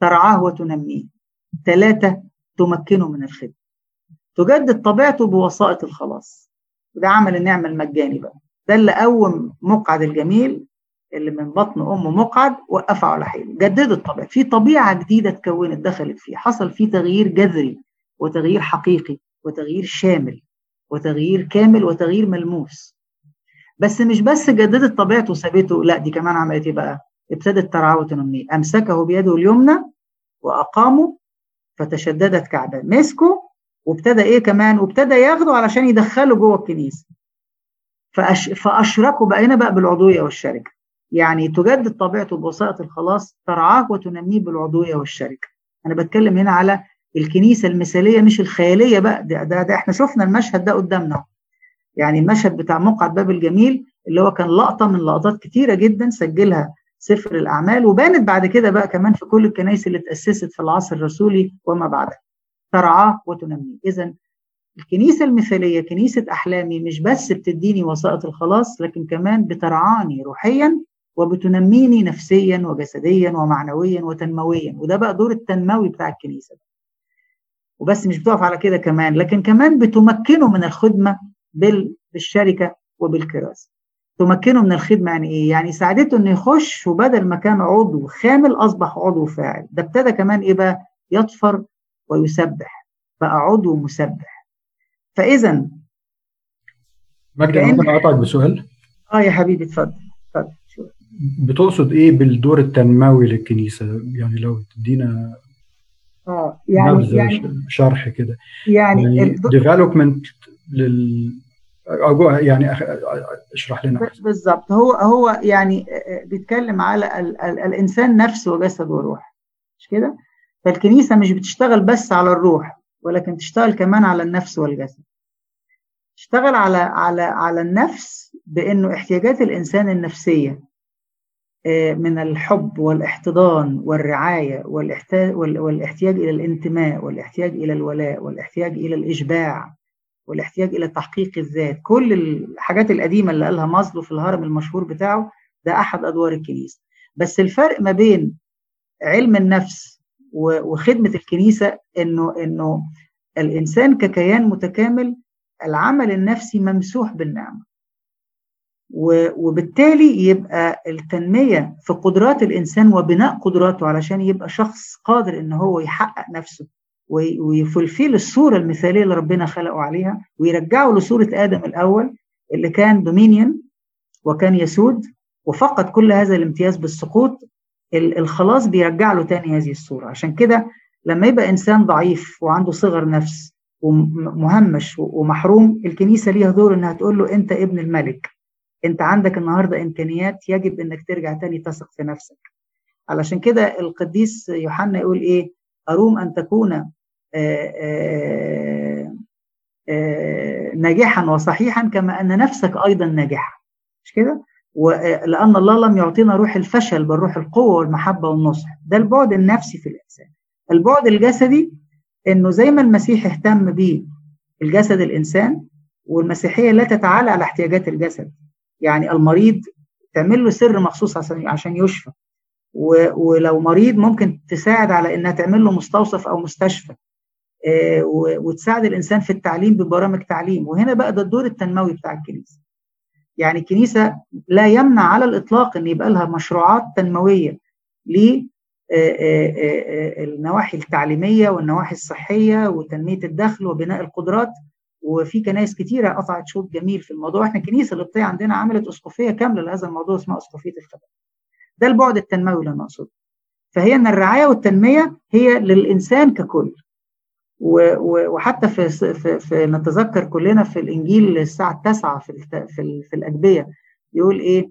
ترعاه وتنميه، 3 تمكنه من الخدمة. تجدد طبيعته بوسائط الخلاص، وده عمل النعمة المجاني بقى، ده اللي قوم مقعد الجميل اللي من بطن أم مقعد، وقفه على حيله، جددوا الطبيعة. في طبيعة جديدة اتكونت دخلت فيه، حصل فيه تغيير جذري وتغيير حقيقي وتغيير شامل وتغيير كامل وتغيير ملموس. بس مش بس جددت طبيعته وسابته، لا دي كمان عملت ايه بقى؟ ابتدت ترعاه وتنميه. أمسكه بيده اليمنى وأقامه فتشددت كعباه. مسكه وابتدى ايه كمان؟ وابتدى ياخده علشان يدخله جوه الكنيسة، فأشركه بقى هنا بقى بالعضوية والشركة. يعني تجدد طبيعته بوسائط الخلاص، ترعاه وتنميه بالعضوية والشركة. أنا بتكلم هنا على الكنيسة المثالية مش الخيالية بقى. ده احنا شفنا المشهد ده قدامنا، يعني المشهد بتاع مقعد باب الجميل اللي هو كان لقطة من لقطات كتيرة جدا سجلها سفر الأعمال، وبانت بعد كده بقى كمان في كل الكنائس اللي تأسست في العصر الرسولي وما بعدها. ترعاه وتنميه. إذن الكنيسة المثالية كنيسة أحلامي مش بس بتديني وسائط الخلاص، لكن كمان بترعاني روحيا وبتنميني نفسيا وجسديا ومعنويا وتنمويا. وده بقى دور التنموي بتاع الكنيسة. وبس مش بتقف على كده كمان، لكن كمان بتمكنه من الخدمة بالشركة وبالكراسة. تمكنه من الخدمة يعني ايه؟ يعني ساعدته انه يخش، وبدل ما كان عضو خامل اصبح عضو فاعل. ده ابتدى كمان ايه بقى؟ يطفر ويسبح، بقى عضو مسبح. فاذا مجد انا هقطعك بسؤال. يا حبيبي اتفضل. بتقصد ايه بالدور التنموي للكنيسه؟ يعني لو تدينا يعني شرح كده، يعني الديفلوبمنت يعني اشرح لنا بالظبط. هو يعني بيتكلم على الانسان نفسه وجسد وروح، مش كده؟ فالكنيسه مش بتشتغل بس على الروح، ولكن تشتغل كمان على النفس والجسد. تشتغل على النفس بانه احتياجات الانسان النفسيه من الحب والاحتضان والرعاية والاحتياج إلى الانتماء والاحتياج إلى الولاء والاحتياج إلى الإشباع والاحتياج إلى تحقيق الذات. كل الحاجات القديمة اللي قالها مازلو في الهرم المشهور بتاعه ده أحد أدوار الكنيسة. بس الفرق ما بين علم النفس وخدمة الكنيسة إنه الإنسان ككيان متكامل العمل النفسي ممسوح بالنعمة، وبالتالي يبقى التنمية في قدرات الإنسان وبناء قدراته علشان يبقى شخص قادر إن هو يحقق نفسه ويفلفل الصورة المثالية اللي ربنا خلقه عليها، ويرجعه لصورة آدم الأول اللي كان دومينيون وكان يسود وفقد كل هذا الامتياز بالسقوط. الخلاص بيرجع له تاني هذه الصورة. عشان كده لما يبقى إنسان ضعيف وعنده صغر نفس ومهمش ومحروم، الكنيسة ليها دور إنها تقول له أنت ابن الملك، انت عندك النهاردة امكانيات، يجب انك ترجع تاني تثق في نفسك. علشان كده القديس يوحنا يقول ايه؟ اروم ان تكون ناجحا وصحيحا كما ان نفسك ايضا ناجحة، مش كده؟ لان الله لم يعطينا روح الفشل بل روح القوة والمحبة والنصح. ده البعد النفسي في الانسان. البعد الجسدي انه زي ما المسيح اهتم بيه الجسد الانسان، والمسيحية لا تتعالى على احتياجات الجسد. يعني المريض تعمل له سر مخصوص عشان يشفى، ولو مريض ممكن تساعد على انها تعمل له مستوصف او مستشفى، وتساعد الانسان في التعليم ببرامج تعليم. وهنا بقى ده الدور التنموي بتاع الكنيسة. يعني الكنيسة لا يمنع على الاطلاق ان يبقى لها مشروعات تنموية للنواحي التعليمية والنواحي الصحية وتنمية الدخل وبناء القدرات. وفي كنائس كتيرة قطعت شوط جميل في الموضوع. احنا الكنيسة القبطية عندنا عملت أسقفية كاملة لهذا الموضوع اسمها أسقفية الخدمة. ده البعد التنموي اللي نقصده. فهي ان الرعاية والتنمية هي للإنسان ككل. وحتى في نتذكر كلنا في الإنجيل الساعة 9 في الأجبية يقول ايه؟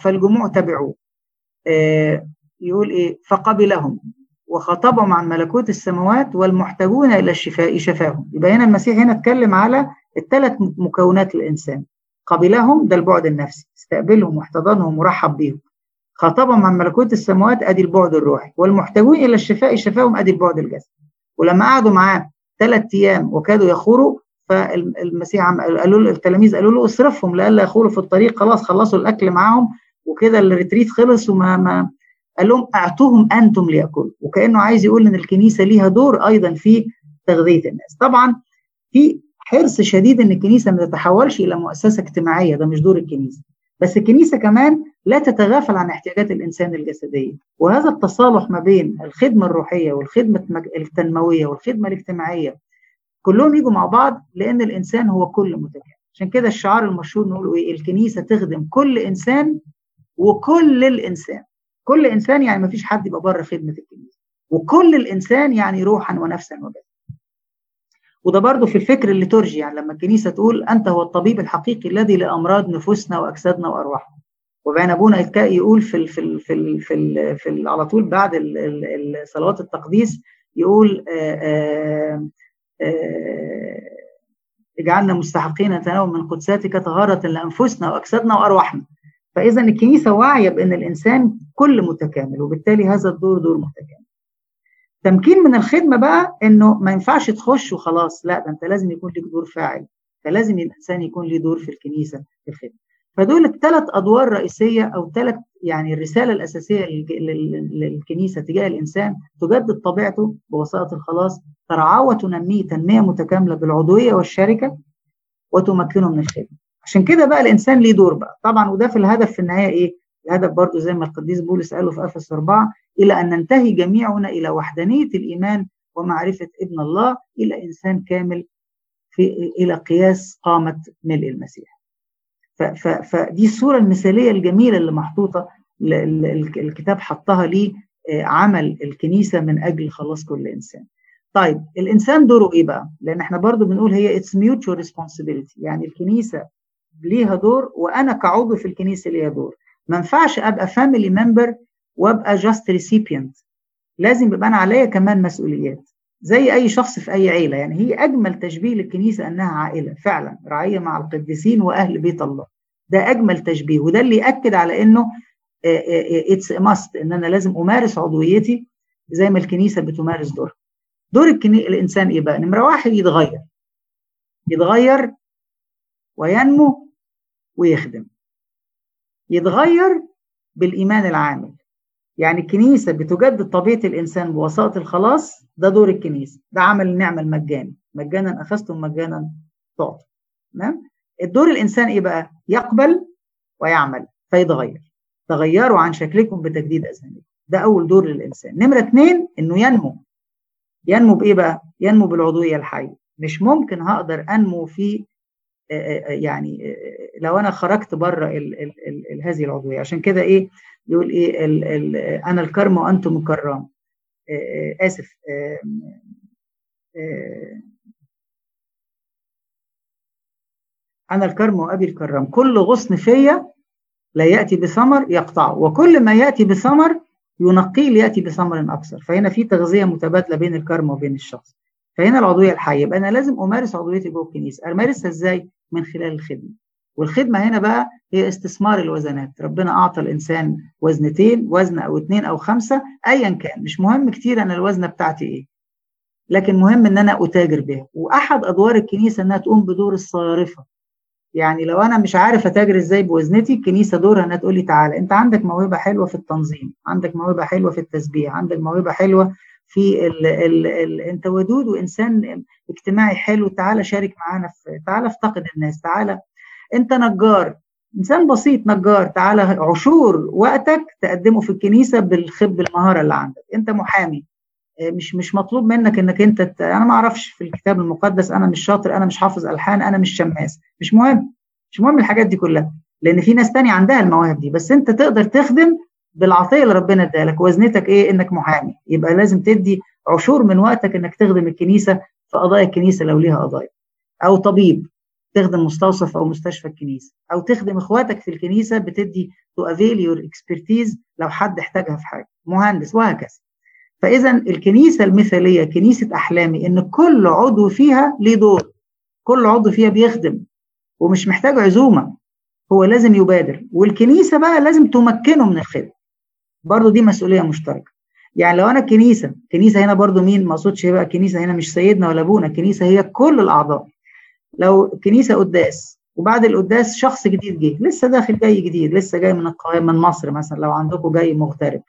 فالجموع تبعوه. يقول ايه؟ فقبلهم وخطبهم عن ملكوت السماوات والمحتاجون إلى الشفاء شفاهم. يبقى هنا المسيح هنا اتكلم على الثلاث مكونات الإنسان. قبلهم ده البعد النفسي، استقبلهم واحتضنهم ورحب بيهم. خطبهم عن ملكوت السماوات أدي البعد الروحي، والمحتاجون إلى الشفاء شفاهم أدي البعد الجسدي. ولما قعدوا معاه 3 أيام وكادوا يخوروا، فالمسيح قالوا له التلاميذ قالوا له اصرفهم لألا يخوروا في الطريق. خلاص خلصوا الأكل معاهم وكده الريتريت خلص، وما قال لهم أعطوهم أنتم ليأكلوا. وكأنه عايز يقول إن الكنيسة ليها دور أيضا في تغذية الناس. طبعا في حرص شديد إن الكنيسة ما تتحولش إلى مؤسسة اجتماعية، ده مش دور الكنيسة. بس الكنيسة كمان لا تتغافل عن احتياجات الإنسان الجسدية. وهذا التصالح ما بين الخدمة الروحية والخدمة التنموية والخدمة الاجتماعية كلهم يجوا مع بعض، لأن الإنسان هو كل متكامل. عشان كده الشعار المشهور نقوله إيه؟ الكنيسة تخدم كل إنسان وكل الإنسان. كل إنسان يعني ما فيش حد يبقى بره خدمة الكنيسة، وكل الإنسان يعني روحا ونفسا وجسدا. وده برضو في الفكر الليتورجي، يعني لما الكنيسة تقول أنت هو الطبيب الحقيقي الذي لأمراض نفوسنا وأجسادنا وأرواحنا. وبعدين أبونا الكائي يقول في, في, في, في, في على طول بعد صلوات التقديس يقول اجعلنا مستحقين نتناول من قدساتك طهارة لأنفسنا وأجسادنا وأرواحنا. فإذا الكنيسة واعية بأن الإنسان كل متكامل، وبالتالي هذا الدور دور متكامل. تمكين من الخدمة بقى إنه ما ينفعش تخش وخلاص، لا ده أنت لازم يكون لك دور فاعل، فلازم الإنسان يكون له دور في الكنيسة في الخدمة. فدول الثلاث أدوار رئيسية أو ثلاث، يعني الرسالة الأساسية للكنيسة تجاه الإنسان: تجدد طبيعته بوساطة الخلاص، ترعاه وتنميه تنمية متكاملة بالعضوية والشركة، وتمكنه من الخدمة. عشان كده بقى الإنسان ليه دور بقى طبعا. وده في الهدف في النهاية إيه؟ الهدف برضو زي ما القديس بولس قاله في أفسس 4: إلى أن ننتهي جميعنا إلى وحدانية الإيمان ومعرفة ابن الله، إلى إنسان كامل إلى قياس قامة ملء المسيح. فدي الصورة المثالية الجميلة اللي محطوطة الكتاب حطها ليه عمل الكنيسة من أجل خلاص كل إنسان. طيب الإنسان دوره إيه بقى؟ لأن إحنا برضو بنقول هي it's mutual responsibility، يعني الكنيسة ليها دور وأنا كعضو في الكنيسة ليها دور. ما ينفعش أبقى family member وأبقى just recipient، لازم يبقى أنا عليا كمان مسؤوليات زي أي شخص في أي عيلة. يعني هي أجمل تشبيه للكنيسة أنها عائلة فعلا، رعية مع القديسين وأهل بيت الله. ده أجمل تشبيه، وده اللي أكد على إنه it's a must، إن أنا لازم أمارس عضويتي زي ما الكنيسة بتمارس دورها. دور الإنسان إيه بقى؟ نمرة واحد يتغير، يتغير وينمو ويخدم. يتغير بالإيمان العامل، يعني الكنيسة بتجدد طبيعة الإنسان بوساطة الخلاص، ده دور الكنيسة، ده عمل النعمة المجاني، مجانا أخذتم مجانا تعطوا. تمام؟ الدور الإنسان إيه بقى؟ يقبل ويعمل فيتغير. تغيروا عن شكلكم بتجديد أذهانكم، ده أول دور للإنسان. نمرة 2 إنه ينمو. ينمو بإيه بقى؟ ينمو بالعضوية الحية. مش ممكن هقدر أنمو في يعني لو أنا خرجت بره هذه العضوية. عشان كده إيه؟ يقول إيه؟ أنا الكرم وأنتم الكرام. آسف. أنا الكرم وأبي الكرام، كل غصن فيا لا يأتي بثمر يقطعه، وكل ما يأتي بثمر ينقيه ليأتي بثمر أكثر. فهنا في تغذية متبادلة بين الكرم وبين الشخص. فهنا العضوية الحية، يبقى أنا لازم أمارس عضويتي جوه الكنيسة. أمارسها إزاي؟ من خلال الخدمة. والخدمة هنا بقى هي استثمار الوزنات. ربنا أعطى الإنسان وزنتين، وزن أو 2 أو 5 أيا كان، مش مهم كتير أنا الوزنة بتاعتي إيه، لكن مهم إن أنا أتاجر بها. وأحد أدوار الكنيسة إنها تقوم بدور الصارفة. يعني لو أنا مش عارف أتاجر إزاي بوزنتي، الكنيسة دورها إنها تقول لي تعالى أنت عندك موهبة حلوة في التنظيم، عندك موهبة حلوة في التسبيح، عندك موهبة حلوة في أنت ودود وإنسان اجتماعي حلو، تعالى شارك معانا، تعالى افتقد الناس، تعالى أنت نجار، إنسان بسيط نجار، تعالى عشور وقتك تقدمه في الكنيسة بالخب المهارة اللي عندك. أنت محامي، مش مطلوب منك انك انت انا ما اعرفش في الكتاب المقدس، انا مش شاطر، انا مش حافظ الحان، انا مش شماس، مش مهم الحاجات دي كلها، لان في ناس تانية عندها المواهب دي، بس انت تقدر تخدم بالعطيه اللي ربنا اداها لك. وزنتك ايه؟ انك محامي، يبقى لازم تدي عشور من وقتك انك تخدم الكنيسه في قضايا الكنيسه لو ليها قضايا، او طبيب تخدم مستوصف او مستشفى الكنيسه، او تخدم اخواتك في الكنيسه، بتدي تو افيل يور اكسبرتيز لو حد احتاجها في حاجه، مهندس وهكذا. فإذا الكنيسة المثالية كنيسة أحلامي، إن كل عضو فيها ليه دور، كل عضو فيها بيخدم ومش محتاج عزومة، هو لازم يبادر. والكنيسة بقى لازم تمكنه من الخدمة، برضو دي مسؤولية مشتركة. يعني لو أنا كنيسة هنا برضو مين؟ ما أقصدش بقى كنيسة هنا مش سيدنا ولا أبونا، كنيسة هي كل الأعضاء. لو كنيسة قداس وبعد القداس شخص جديد جه، لسه داخل جاي جديد، لسه جاي من القاهرة من مصر مثلا لو عندكم جاي مغترب،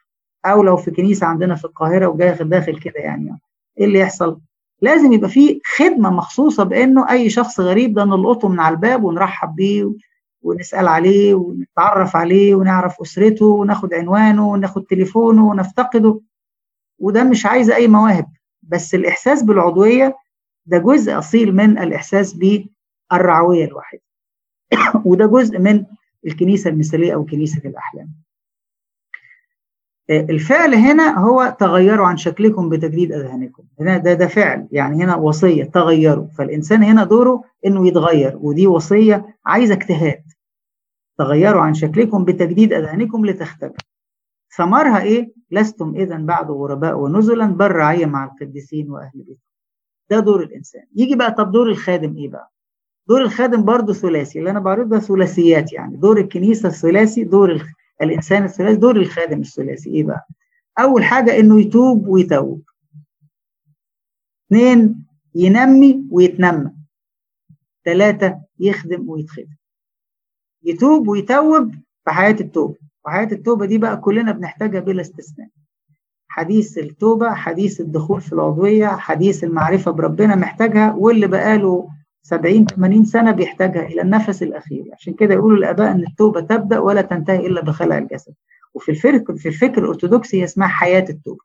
أو لو في كنيسة عندنا في القاهرة وجاي داخل كده، يعني إيه اللي يحصل؟ لازم يبقى فيه خدمة مخصوصة بأنه أي شخص غريب ده نلقطه من على الباب ونرحب بيه ونسأل عليه ونتعرف عليه ونعرف أسرته وناخد عنوانه وناخد تليفونه ونفتقده. وده مش عايز أي مواهب، بس الإحساس بالعضوية ده جزء أصيل من الإحساس بالرعوية الواحدة وده جزء من الكنيسة المثالية أو كنيسة الأحلام. الفعل هنا هو تغيروا عن شكلكم بتجديد أذهانكم، هنا ده فعل، يعني هنا وصية تغيروا. فالإنسان هنا دوره إنه يتغير، ودي وصية عايزة اجتهاد. تغيروا عن شكلكم بتجديد أذهانكم لتختبروا ثمرها إيه؟ لستم إذن بعد غرباء ونزلا بل رعية مع القديسين وأهل بيتهم. ده دور الإنسان. يجي بقى طب دور الخادم إيه بقى؟ دور الخادم برضه ثلاثي، اللي أنا بعرضها ثلاثيات، يعني دور الكنيسة الثلاثي، دور الإنسان الثلاثي، دور الخادم الثلاثي. إيه بقى؟ أول حاجة إنه يتوب ويتوب. 2 ينمي ويتنمى. 3 يخدم ويتخدم. يتوب ويتوب في حياة التوبة، وحياة التوبة دي بقى كلنا بنحتاجها بلا استثناء. حديث التوبة، حديث الدخول في العضوية، حديث المعرفة بربنا محتاجها، واللي بقاله 70-80 سنة بيحتاجها إلى النفس الأخير. عشان كده يقولوا الآباء أن التوبة تبدأ ولا تنتهي إلا بخلع الجسد. وفي الفكر الأرثوذكسي هي اسمها حياة التوبة،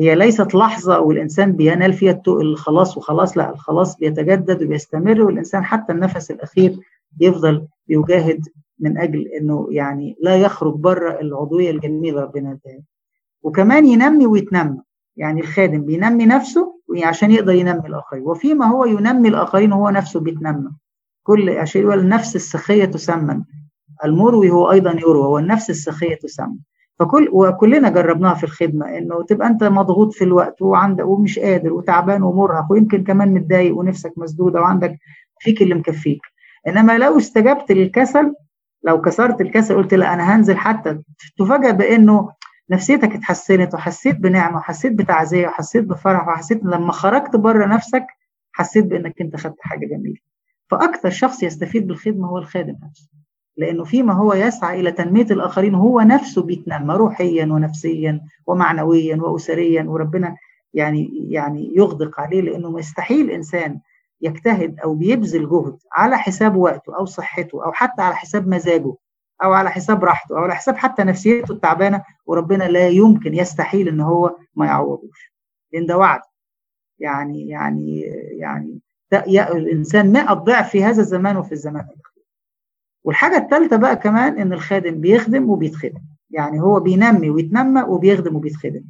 هي ليست لحظة والإنسان بينال فيها الخلاص وخلاص، لا، الخلاص بيتجدد وبيستمر، والإنسان حتى النفس الأخير يفضل بيجاهد من أجل أنه يعني لا يخرج بره العضوية الجميلة ربنا اداها. وكمان ينمي ويتنمى، يعني الخادم بينمي نفسه عشان يقدر ينمي الآخرين، وفيما هو ينمي الآخرين هو نفسه بيتنمى. كل شيء، والنفس السخية تسمن، المروي هو أيضا يروى، والنفس السخية تسمن. وكلنا جربناها في الخدمة، إنه تبقى أنت مضغوط في الوقت وعندك ومش قادر وتعبان ومرهق ويمكن كمان متضايق ونفسك مسدودة وعندك فيك اللي مكفيك، إنما لو استجبت للكسل لو كسرت الكسر قلت لا أنا هنزل، حتى تفاجأ بأنه نفسيتك اتحسنت وحسيت بنعمة وحسيت بتعزية وحسيت بفرح وحسيت لما خرجت بره نفسك حسيت بأنك انت خدت حاجة جميلة. فأكثر شخص يستفيد بالخدمة هو الخادم نفسه، لأنه فيما هو يسعى إلى تنمية الآخرين هو نفسه بيتنمى روحيا ونفسيا ومعنويا وأسريا، وربنا يعني يغدق عليه، لأنه مستحيل إنسان يجتهد أو بيبذل جهد على حساب وقته أو صحته أو حتى على حساب مزاجه أو على حساب راحته أو على حساب حتى نفسيته التعبانة، وربنا لا يمكن يستحيل إن هو ما يعوضوش، لأن ده وعد. يعني الإنسان 100 ضعف في هذا الزمان وفي الزمان الأخير. والحاجة الثالثة بقى كمان إن الخادم بيخدم وبيتخدم، يعني هو بينمي ويتنمى وبيخدم وبيتخدم،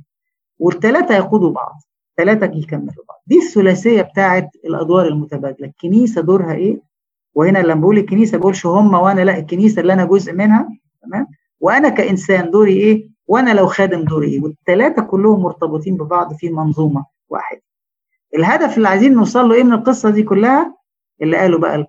والثلاثة يقودوا بعض، 3 يكملوا بعض. دي الثلاثية بتاعت الأدوار المتبادلة. الكنيسة دورها إيه؟ وهنا لما بقول الكنيسة بقولش هم وأنا، لا، الكنيسة اللي أنا جزء منها، تمام؟ وأنا كإنسان دوري إيه؟ وأنا لو خادم دوري إيه؟ والثلاثة كلهم مرتبطين ببعض في منظومة واحدة. الهدف اللي عايزين نوصل له إيه من القصة دي كلها؟ اللي قاله بقى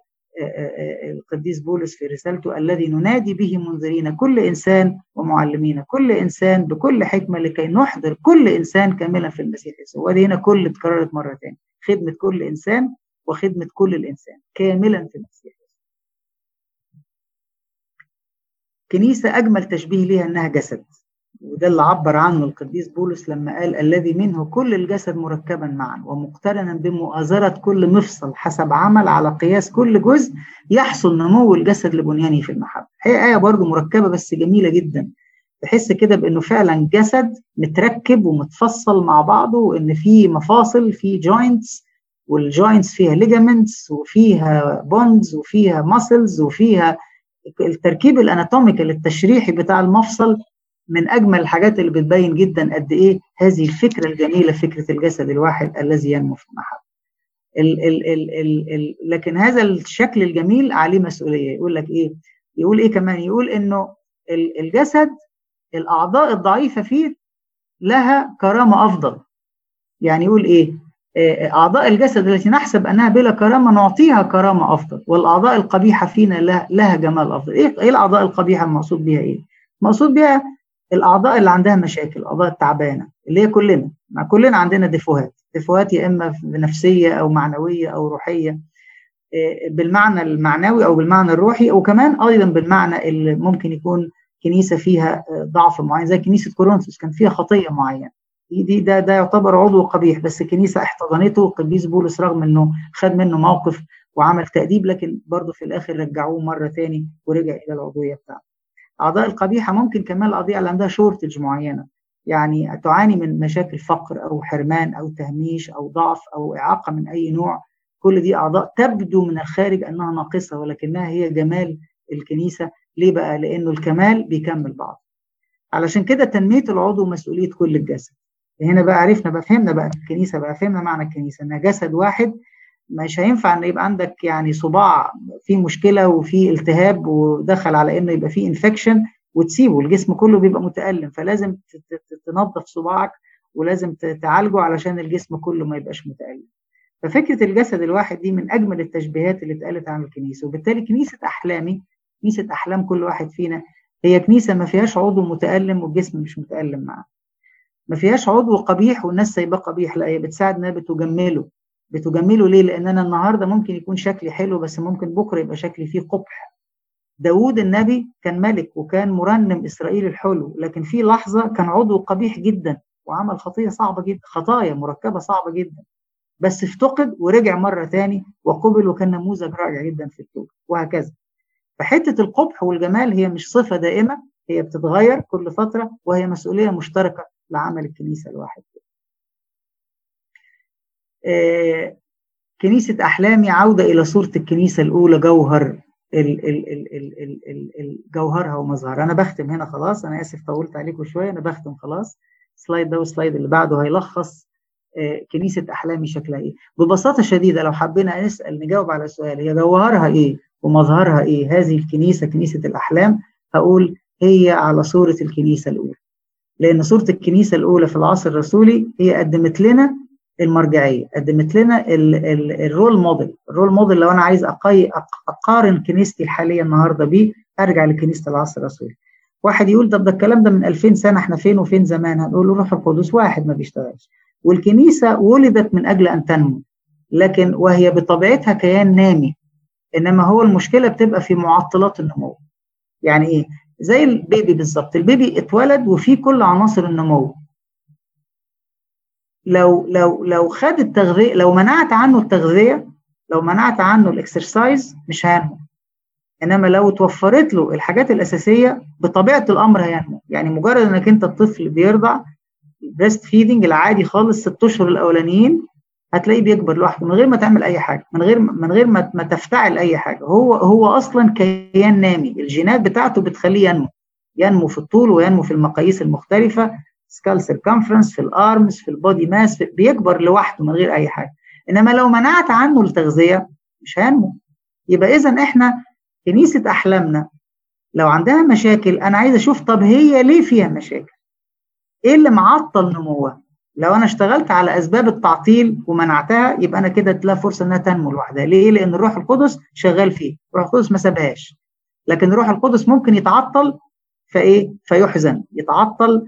القديس بولس في رسالته: الذي ننادي به منذرين كل إنسان ومعلمين كل إنسان بكل حكمة لكي نحضر كل إنسان كاملا في المسيح يسوع. وده هنا كل اتكررت مرة تاني، خدمة كل إنسان وخدمة كل الإنسان كاملا في المسيح يسوع. كنيسة أجمل تشبيه ليها أنها جسد، وده اللي عبر عنه القديس بولس لما قال: الذي منه كل الجسد مركبا معا ومقترنا بمؤازرة كل مفصل حسب عمل على قياس كل جزء يحصل نمو الجسد لبنيانه في المحبة. هي آية برضو مركبة بس جميلة جدا، تحس كده بأنه فعلا جسد متركب ومتفصل مع بعضه، وإن فيه مفاصل، فيه جوينتس، والجوينتس فيها ليجامنتس وفيها بوندز وفيها ماسلز، وفيها التركيب الأناتوميكال التشريحي بتاع المفصل. من أجمل الحاجات اللي بتبين جدا قد إيه هذه الفكرة الجميلة، فكرة الجسد الواحد الذي ينمو في المحبة. لكن هذا الشكل الجميل عليه مسؤولية. يقول لك إيه؟ يقول إيه كمان؟ يقول إنه الجسد الأعضاء الضعيفة فيه لها كرامة أفضل. يعني يقول إيه؟ أعضاء الجسد التي نحسب أنها بلا كرامة نعطيها كرامة أفضل، والأعضاء القبيحة فينا لها جمال أفضل. إيه الأعضاء القبيحة المقصود بها إيه؟ مقصود بها الأعضاء اللي عندها مشاكل، الأعضاء التعبانة، اللي هي كلنا عندنا ديفوهات، يا إما نفسية أو معنوية أو روحية، بالمعنى المعنوي أو بالمعنى الروحي، أو كمان أيضا بالمعنى اللي ممكن يكون كنيسة فيها ضعف معين، زي كنيسة كورنثوس كان فيها خطية معينة، ده يعتبر عضو قبيح، بس كنيسة احتضنته والقديس بولس رغم إنه خد منه موقف وعمل تأديب، لكن برضه في الآخر رجعوه مرة تاني ورجع إلى العضوية بتاعته. أعضاء القبيحة ممكن كمان القضية اللي عندها شورتج معينة، يعني تعاني من مشاكل فقر أو حرمان أو تهميش أو ضعف أو إعاقة من أي نوع. كل دي أعضاء تبدو من الخارج أنها ناقصة، ولكنها هي جمال الكنيسة. ليه بقى؟ لأنه الكمال بيكمل بعض. علشان كده تنمية العضو مسؤولية كل الجسد. هنا بقى عرفنا بقى، فهمنا بقى الكنيسة، بقى فهمنا معنى الكنيسة إنها جسد واحد. مش هينفع ان يبقى عندك يعني صباع فيه مشكله وفيه التهاب ودخل على انه يبقى فيه انفكشن وتسيبه، الجسم كله بيبقى متالم، فلازم تنظف صباعك ولازم تعالجه علشان الجسم كله ما يبقاش متالم. ففكره الجسد الواحد دي من اجمل التشبيهات اللي اتقالت عن الكنيسه، وبالتالي كنيسه احلامي، كنيسه احلام كل واحد فينا، هي كنيسه ما فيهاش عضو متالم والجسم مش متالم معاه، ما فيهاش عضو قبيح والناس سايباه قبيح، لا، هي بتساعد انها بتجمله. ليه؟ لأن أنا النهاردة ممكن يكون شكلي حلو بس ممكن بكرة يبقى شكلي فيه قبح. داود النبي كان ملك وكان مرنم إسرائيل الحلو، لكن في لحظة كان عضو قبيح جدا وعمل خطية صعبة جدا، خطايا مركبة صعبة جدا، بس افتقد ورجع مرة تاني وقبل وكان نموذج رائع جدا في التوبة، وهكذا. فحتة القبح والجمال هي مش صفة دائمة، هي بتتغير كل فترة، وهي مسؤولية مشتركة لعمل الكنيسة الواحد. كنيسة أحلامي عودة إلى صورة الكنيسة الأولى، جوهر جوهرها ومظهرها. أنا بختم هنا خلاص، أنا آسف طولت عليكم شوية، أنا بختم خلاص. سلايد ده والسلايد اللي بعده هيلخص كنيسة أحلامي شكلها إيه ببساطة شديدة. لو حبينا نسأل نجاوب على سؤال هي جوهرها إيه ومظهرها إيه، هذه الكنيسة كنيسة الأحلام، هقول هي على صورة الكنيسة الأولى، لأن صورة الكنيسة الأولى في العصر الرسولي هي قدمت لنا المرجعيه، قدمت لنا الرول موديل. الرول موديل لو انا عايز اقارن كنيستي الحاليه النهارده بيه، ارجع لكنيسه العصر الرسولي. واحد يقول طب ده الكلام ده من 2000 سنه، احنا فين وفين زمان؟ هنقول له روح القدس واحد ما بيشتغلش. والكنيسه ولدت من اجل ان تنمو، لكن وهي بطبيعتها كيان نامي، انما هو المشكله بتبقى في معطلات النمو. يعني ايه؟ زي البيبي بالظبط، البيبي اتولد وفيه كل عناصر النمو، لو خد التغذيه، لو منعت عنه التغذيه، لو منعت عنه الاكسرسايز مش هينمو، انما لو توفرت له الحاجات الاساسيه بطبيعه الامر هينمو. يعني مجرد انك انت الطفل بيرضع البريست فيدنج العادي خالص 6 أشهر الاولانيين هتلاقيه بيكبر لوحده من غير ما تعمل اي حاجه، من غير ما تفتعل اي حاجه. هو اصلا كيان نامي، الجينات بتاعته بتخليه ينمو في الطول وينمو في المقاييس المختلفه، سكال سيركمفرنس، في الارمز، في البودي ماس، بيكبر لوحده من غير اي حاجه. انما لو منعت عنه التغذيه مش هينمو. يبقى اذا احنا كنيسه احلامنا لو عندها مشاكل، انا عايز اشوف طب هي ليه فيها مشاكل؟ ايه اللي معطل نموها؟ لو انا اشتغلت على اسباب التعطيل ومنعتها، يبقى انا كده لا فرصه انها تنمو لوحدها. ليه؟ لان الروح القدس شغال فيه، الروح القدس ما سابهاش. لكن الروح القدس ممكن يتعطل فيحزن، يتعطل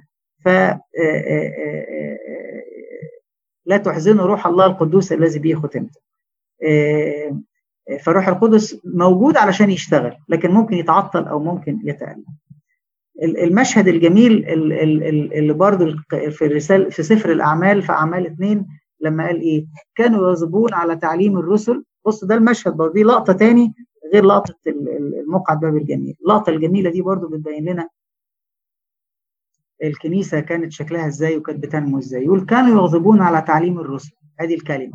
لا تحزنوا روح الله القدوس الذي به ختمته. فروح القدس موجود علشان يشتغل، لكن ممكن يتعطل او ممكن يتألم. المشهد الجميل اللي برضو في سفر الأعمال، في أعمال 2، لما قال إيه؟ كانوا يغضبون على تعليم الرسل. بص ده المشهد برضو، دي لقطة تاني غير لقطة المقعد باب الجميل. اللقطة الجميلة دي برضو بتبين لنا الكنيسة كانت شكلها إزاي وكانت بتنمو إزاي. يقول كانوا يغضبون على تعليم الرسل، هذه الكلمة،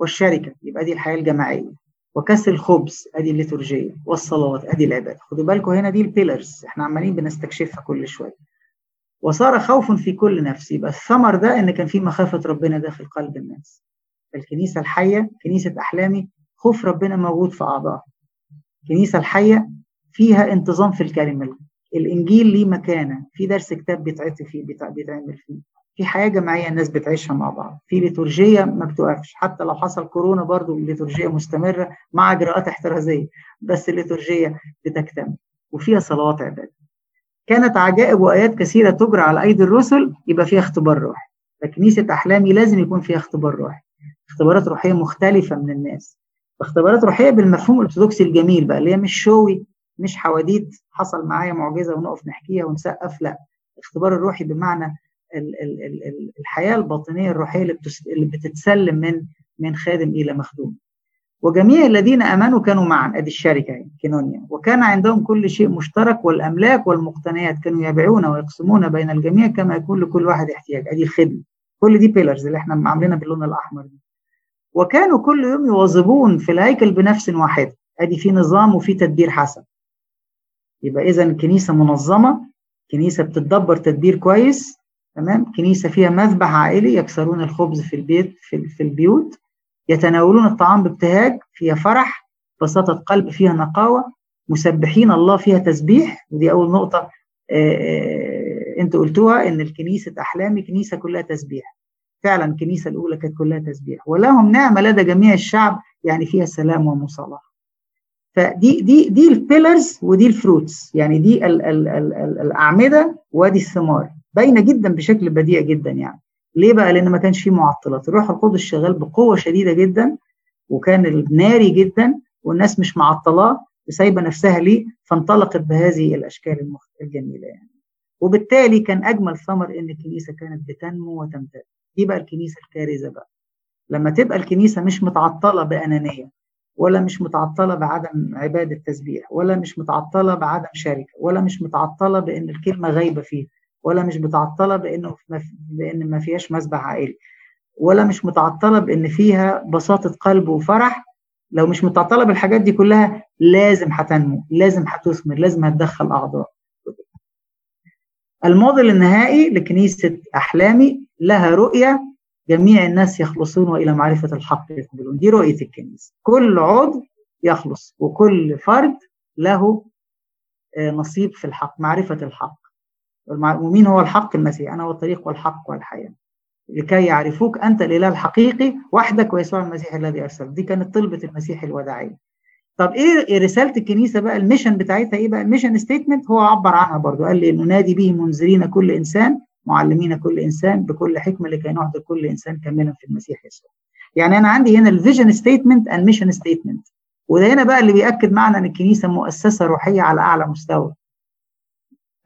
والشركة يبقى دي الحياة الجماعية، وكسر الخبز ادي الليتورجيه، والصلوات ادي العباده. خدوا بالكم هنا دي البيلرز، احنا عمالين بنستكشفها كل شويه. وصار خوف في كل نفس، يبقى الثمر ده ان كان في مخافه ربنا داخل قلب الناس. الكنيسه الحيه، كنيسه احلامي، خوف ربنا موجود في اعضائها. الكنيسه الحيه فيها انتظام في الكلمه، الانجيل ليه مكانه، في درس كتاب بيتعطي فيه، بيتعمل فيه، في حياه جماعيه الناس بتعيشها مع بعض، في ليتورجيه ما بتوقفش، حتى لو حصل كورونا برضو الليتورجيه مستمره مع اجراءات احترازيه، بس الليتورجيه بتكتمل وفيها صلوات عباده. كانت عجائب وايات كثيره تجرى على ايدي الرسل، يبقى فيها اختبار روحي. فكنيسه احلامي لازم يكون فيها اختبار روحي، اختبارات روحيه مختلفه من الناس، اختبارات روحيه بالمفهوم الارثوذكسي الجميل بقى، اللي هي مش شوي، مش حواديت حصل معايا معجزه ونقف نحكيها ونسقف، لا، الاختبار الروحي بمعنى الحياة الباطنية الروحية اللي بتتسلم من خادم إلى مخدوم. وجميع الذين آمنوا كانوا معا، أدي الشركة يعني كينونيا، وكان عندهم كل شيء مشترك، والأملاك والمقتنيات كانوا يبيعون ويقسمون بين الجميع كما يكون لكل واحد احتياج، أدي الخدمة. كل دي بيلرز اللي احنا عاملينها باللون الأحمر دي. وكانوا كل يوم يواظبون في الهيكل بنفس واحدة، أدي في نظام وفي تدبير حسن. يبقى إذا كنيسة منظمة، كنيسة بتتدبر تدبير كويس، تمام، كنيسة فيها مذبح عائلي، يكسرون الخبز في البيت، في البيوت، يتناولون الطعام بابتهاج، فيها فرح، بساطة قلب، فيها نقاوة، مسبحين الله، فيها تسبيح. ودي أول نقطة أنتوا قلتوها، إن الكنيسة أحلامي كنيسة كلها تسبيح. فعلا الكنيسة الأولى كانت كلها تسبيح، ولهم نعمة لدى جميع الشعب، يعني فيها سلام ومصالحة. فدي دي دي البيلرز ودي الفروتس، يعني دي الأعمدة وادي الثمار، باينه جدا بشكل بديع جدا. يعني ليه بقى؟ لان ما كانش فيه معطلات، الروح القدس شغال بقوه شديده جدا، وكان ناري جدا، والناس مش معطلاه وسايبه نفسها ليه، فانطلقت بهذه الاشكال الجميله يعني. وبالتالي كان اجمل ثمر ان الكنيسه كانت بتنمو وتمتد. دي بقى الكنيسه الكارثه بقى، لما تبقى الكنيسه مش متعطله بانانيه، ولا مش متعطله بعدم عباده تسبيح، ولا مش متعطله بعدم شركه، ولا مش متعطله بان الكلمه غايبه فيها، ولا مش متعطله بان ما فيهاش مذبح عائلي، ولا مش متعطله بان فيها بساطه قلب وفرح. لو مش متعطله بالحاجات دي كلها، لازم هتنمو، لازم هتثمر، لازم هتدخل اعضاء. الموديل النهائي لكنيسه احلامي، لها رؤيه، جميع الناس يخلصون والى معرفه الحق يقبلون. دي رؤيه الكنيسه، كل عضو يخلص وكل فرد له نصيب في الحق، معرفه الحق. ومين هو الحق؟ المسيح، أنا هو الطريق والحق والحياة. لكي يعرفوك أنت الإله الحقيقي وحدك ويسوع المسيح الذي أرسل. دي كانت طلبة المسيح الوداعية. طب إيه رسالة الكنيسة بقى؟ الميشن بتاعتها إيه بقى؟ الميشن ستيتمنت هو عبر عنها برضو، قال لي ننادي به منذرين كل إنسان معلمين كل إنسان بكل حكمة لكي نحضر كل إنسان كاملا في المسيح يسوع. يعني أنا عندي هنا الفيجن ستيتمنت والميشن ستيتمنت، وده هنا بقى اللي بيأكد معنا أن الكنيسة مؤسسة روحية على أعلى مستوى.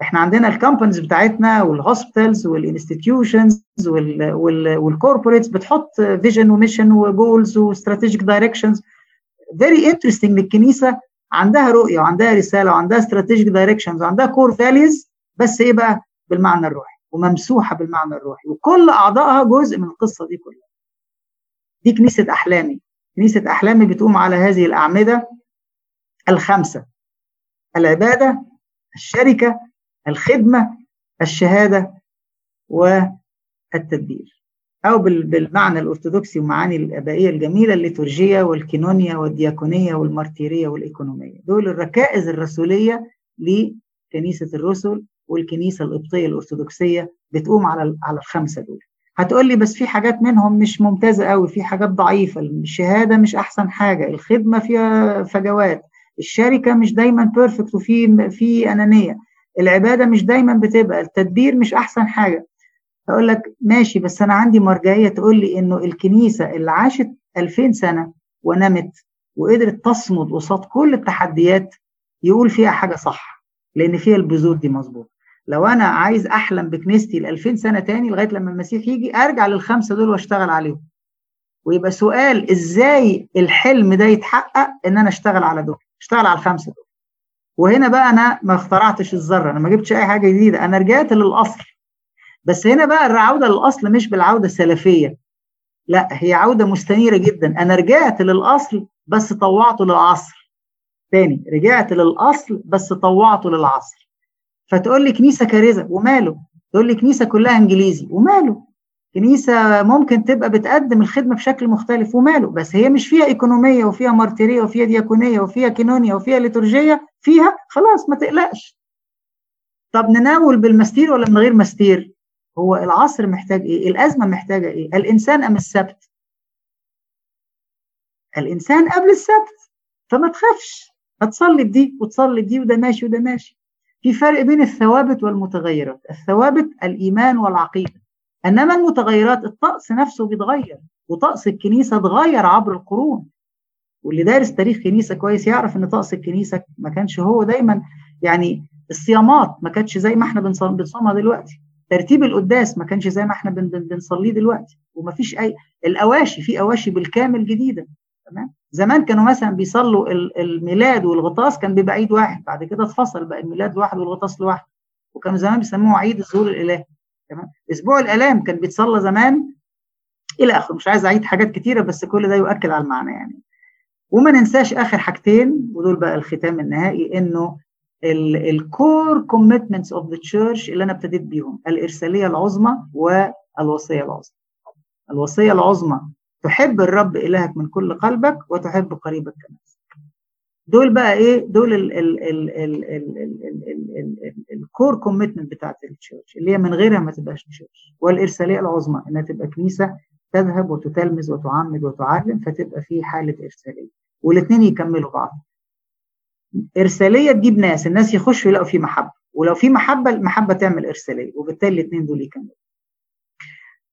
احنا عندنا الكامبانيز بتاعتنا والهوسبيتالز والانستيتيوشنز والكوربوريتس بتحط فيجن وميشن وجولز واستراتيجيك دايركشنز. فيري انترستنج للكنيسه، عندها رؤيه وعندها رساله وعندها استراتيجيك دايركشنز وعندها كور فاليز، بس ايه بقى؟ بالمعنى الروحي، وممسوحه بالمعنى الروحي، وكل اعضائها جزء من القصه دي كلها. دي كنيسه احلامي. كنيسه احلامي بتقوم على هذه الاعمده الخمسه: العباده، الشركه، الخدمة، الشهادة، والتدبير، أو بالمعنى الأرثوذكسي ومعاني الآبائية الجميلة الليتورجية والكينونية والدياكونية والمارتيرية والإيكونومية. دول الركائز الرسولية لكنيسة الرسل، والكنيسة القبطية الأرثوذكسية بتقوم على الخمسة دول. هتقولي بس في حاجات منهم مش ممتازة قوي، في حاجات ضعيفة، الشهادة مش أحسن حاجة، الخدمة فيها فجوات، الشركة مش دايما بيرفكت وفي أنانية، العبادة مش دايما بتبقى، التدبير مش أحسن حاجة. أقول لك ماشي، بس أنا عندي مرجعية تقول لي إنه الكنيسة اللي عاشت 2000 سنة ونمت وقدرت تصمد وسط كل التحديات يقول فيها حاجة صح، لأن فيها البذور دي مظبوط. لو أنا عايز أحلم بكنيستي 2000 سنة تاني لغاية لما المسيح يجي، أرجع للخمسة دول وأشتغل عليهم، ويبقى سؤال إزاي الحلم ده يتحقق؟ إن أنا أشتغل على دول، أشتغل على الخمسة دول. وهنا بقى أنا ما اخترعتش الذرة، أنا ما جبتش أي حاجة جديدة، أنا رجعت للأصل. بس هنا بقى العودة للأصل مش بالعودة السلفية، لا، هي عودة مستنيرة جدا. أنا رجعت للأصل بس طوعته للعصر تاني، رجعت للأصل بس طوعته للعصر. فتقول لي كنيسة كاريزة وماله، تقول لي كنيسة كلها إنجليزي وماله، كنيسة ممكن تبقى بتقدم الخدمة بشكل مختلف وماله، بس هي مش فيها إيكونومية وفيها مارتيرية وفيها دياكونية وفيها كينونية وفيها ليتورجية، فيها خلاص ما تقلقش. طب نناول بالمستير ولا من غير مستير؟ هو العصر محتاج إيه؟ الأزمة محتاجة إيه؟ الإنسان أم السبت؟ الإنسان قبل السبت، فما تخافش، هتصلي بدي وتصلي بدي، وده ماشي وده ماشي. في فرق بين الثوابت والمتغيرات. الثوابت الإيمان والعقيدة، إنما المتغيرات الطقس نفسه بيتغير، وطقس الكنيسة اتغير عبر القرون. واللي دارس تاريخ كنيسة كويس يعرف إن طقس الكنيسة ما كانش هو دايما، يعني الصيامات ما كانتش زي ما احنا بنصومها دلوقتي، ترتيب القداس ما كانش زي ما احنا بنصليه دلوقتي، وما فيش أي الأواشي، في أواشي بالكامل جديدة. تمام؟ زمان كانوا مثلا بيصلوا الميلاد والغطاس كان بيبقى عيد واحد، بعد كده اتفصل بقى الميلاد لوحده والغطاس لوحده، وكانوا زمان بيسموه عيد ظهور الإله. تمام؟ اسبوع الالام كان بيتصلى زمان الى اخره. مش عايز اعيد حاجات كتيره، بس كل ده يؤكد على المعنى يعني. وما ننساش اخر حاجتين، ودول بقى الختام النهائي، انه الكور كوميتمنتس اوف ذا تشيرش اللي انا ابتديت بيهم، الارساليه العظمى والوصيه العظمى. الوصيه العظمى تحب الرب الهك من كل قلبك وتحب قريبك كنفسك. دول بقى ايه؟ دول الكور كوميتمنت بتاعت التشيرش، اللي هي من غيرها ما تبقاش تشيرش. والارساليه العظمى انها تبقى كنيسه تذهب وتتلمذ وتعمد وتعلم، فتبقى في حاله ارساليه، والاثنين يكملوا بعض. ارساليه تجيب ناس، الناس يخشوا يلاقوا في محبه، ولو في محبه المحبه تعمل ارساليه، وبالتالي الاثنين دول يكملوا.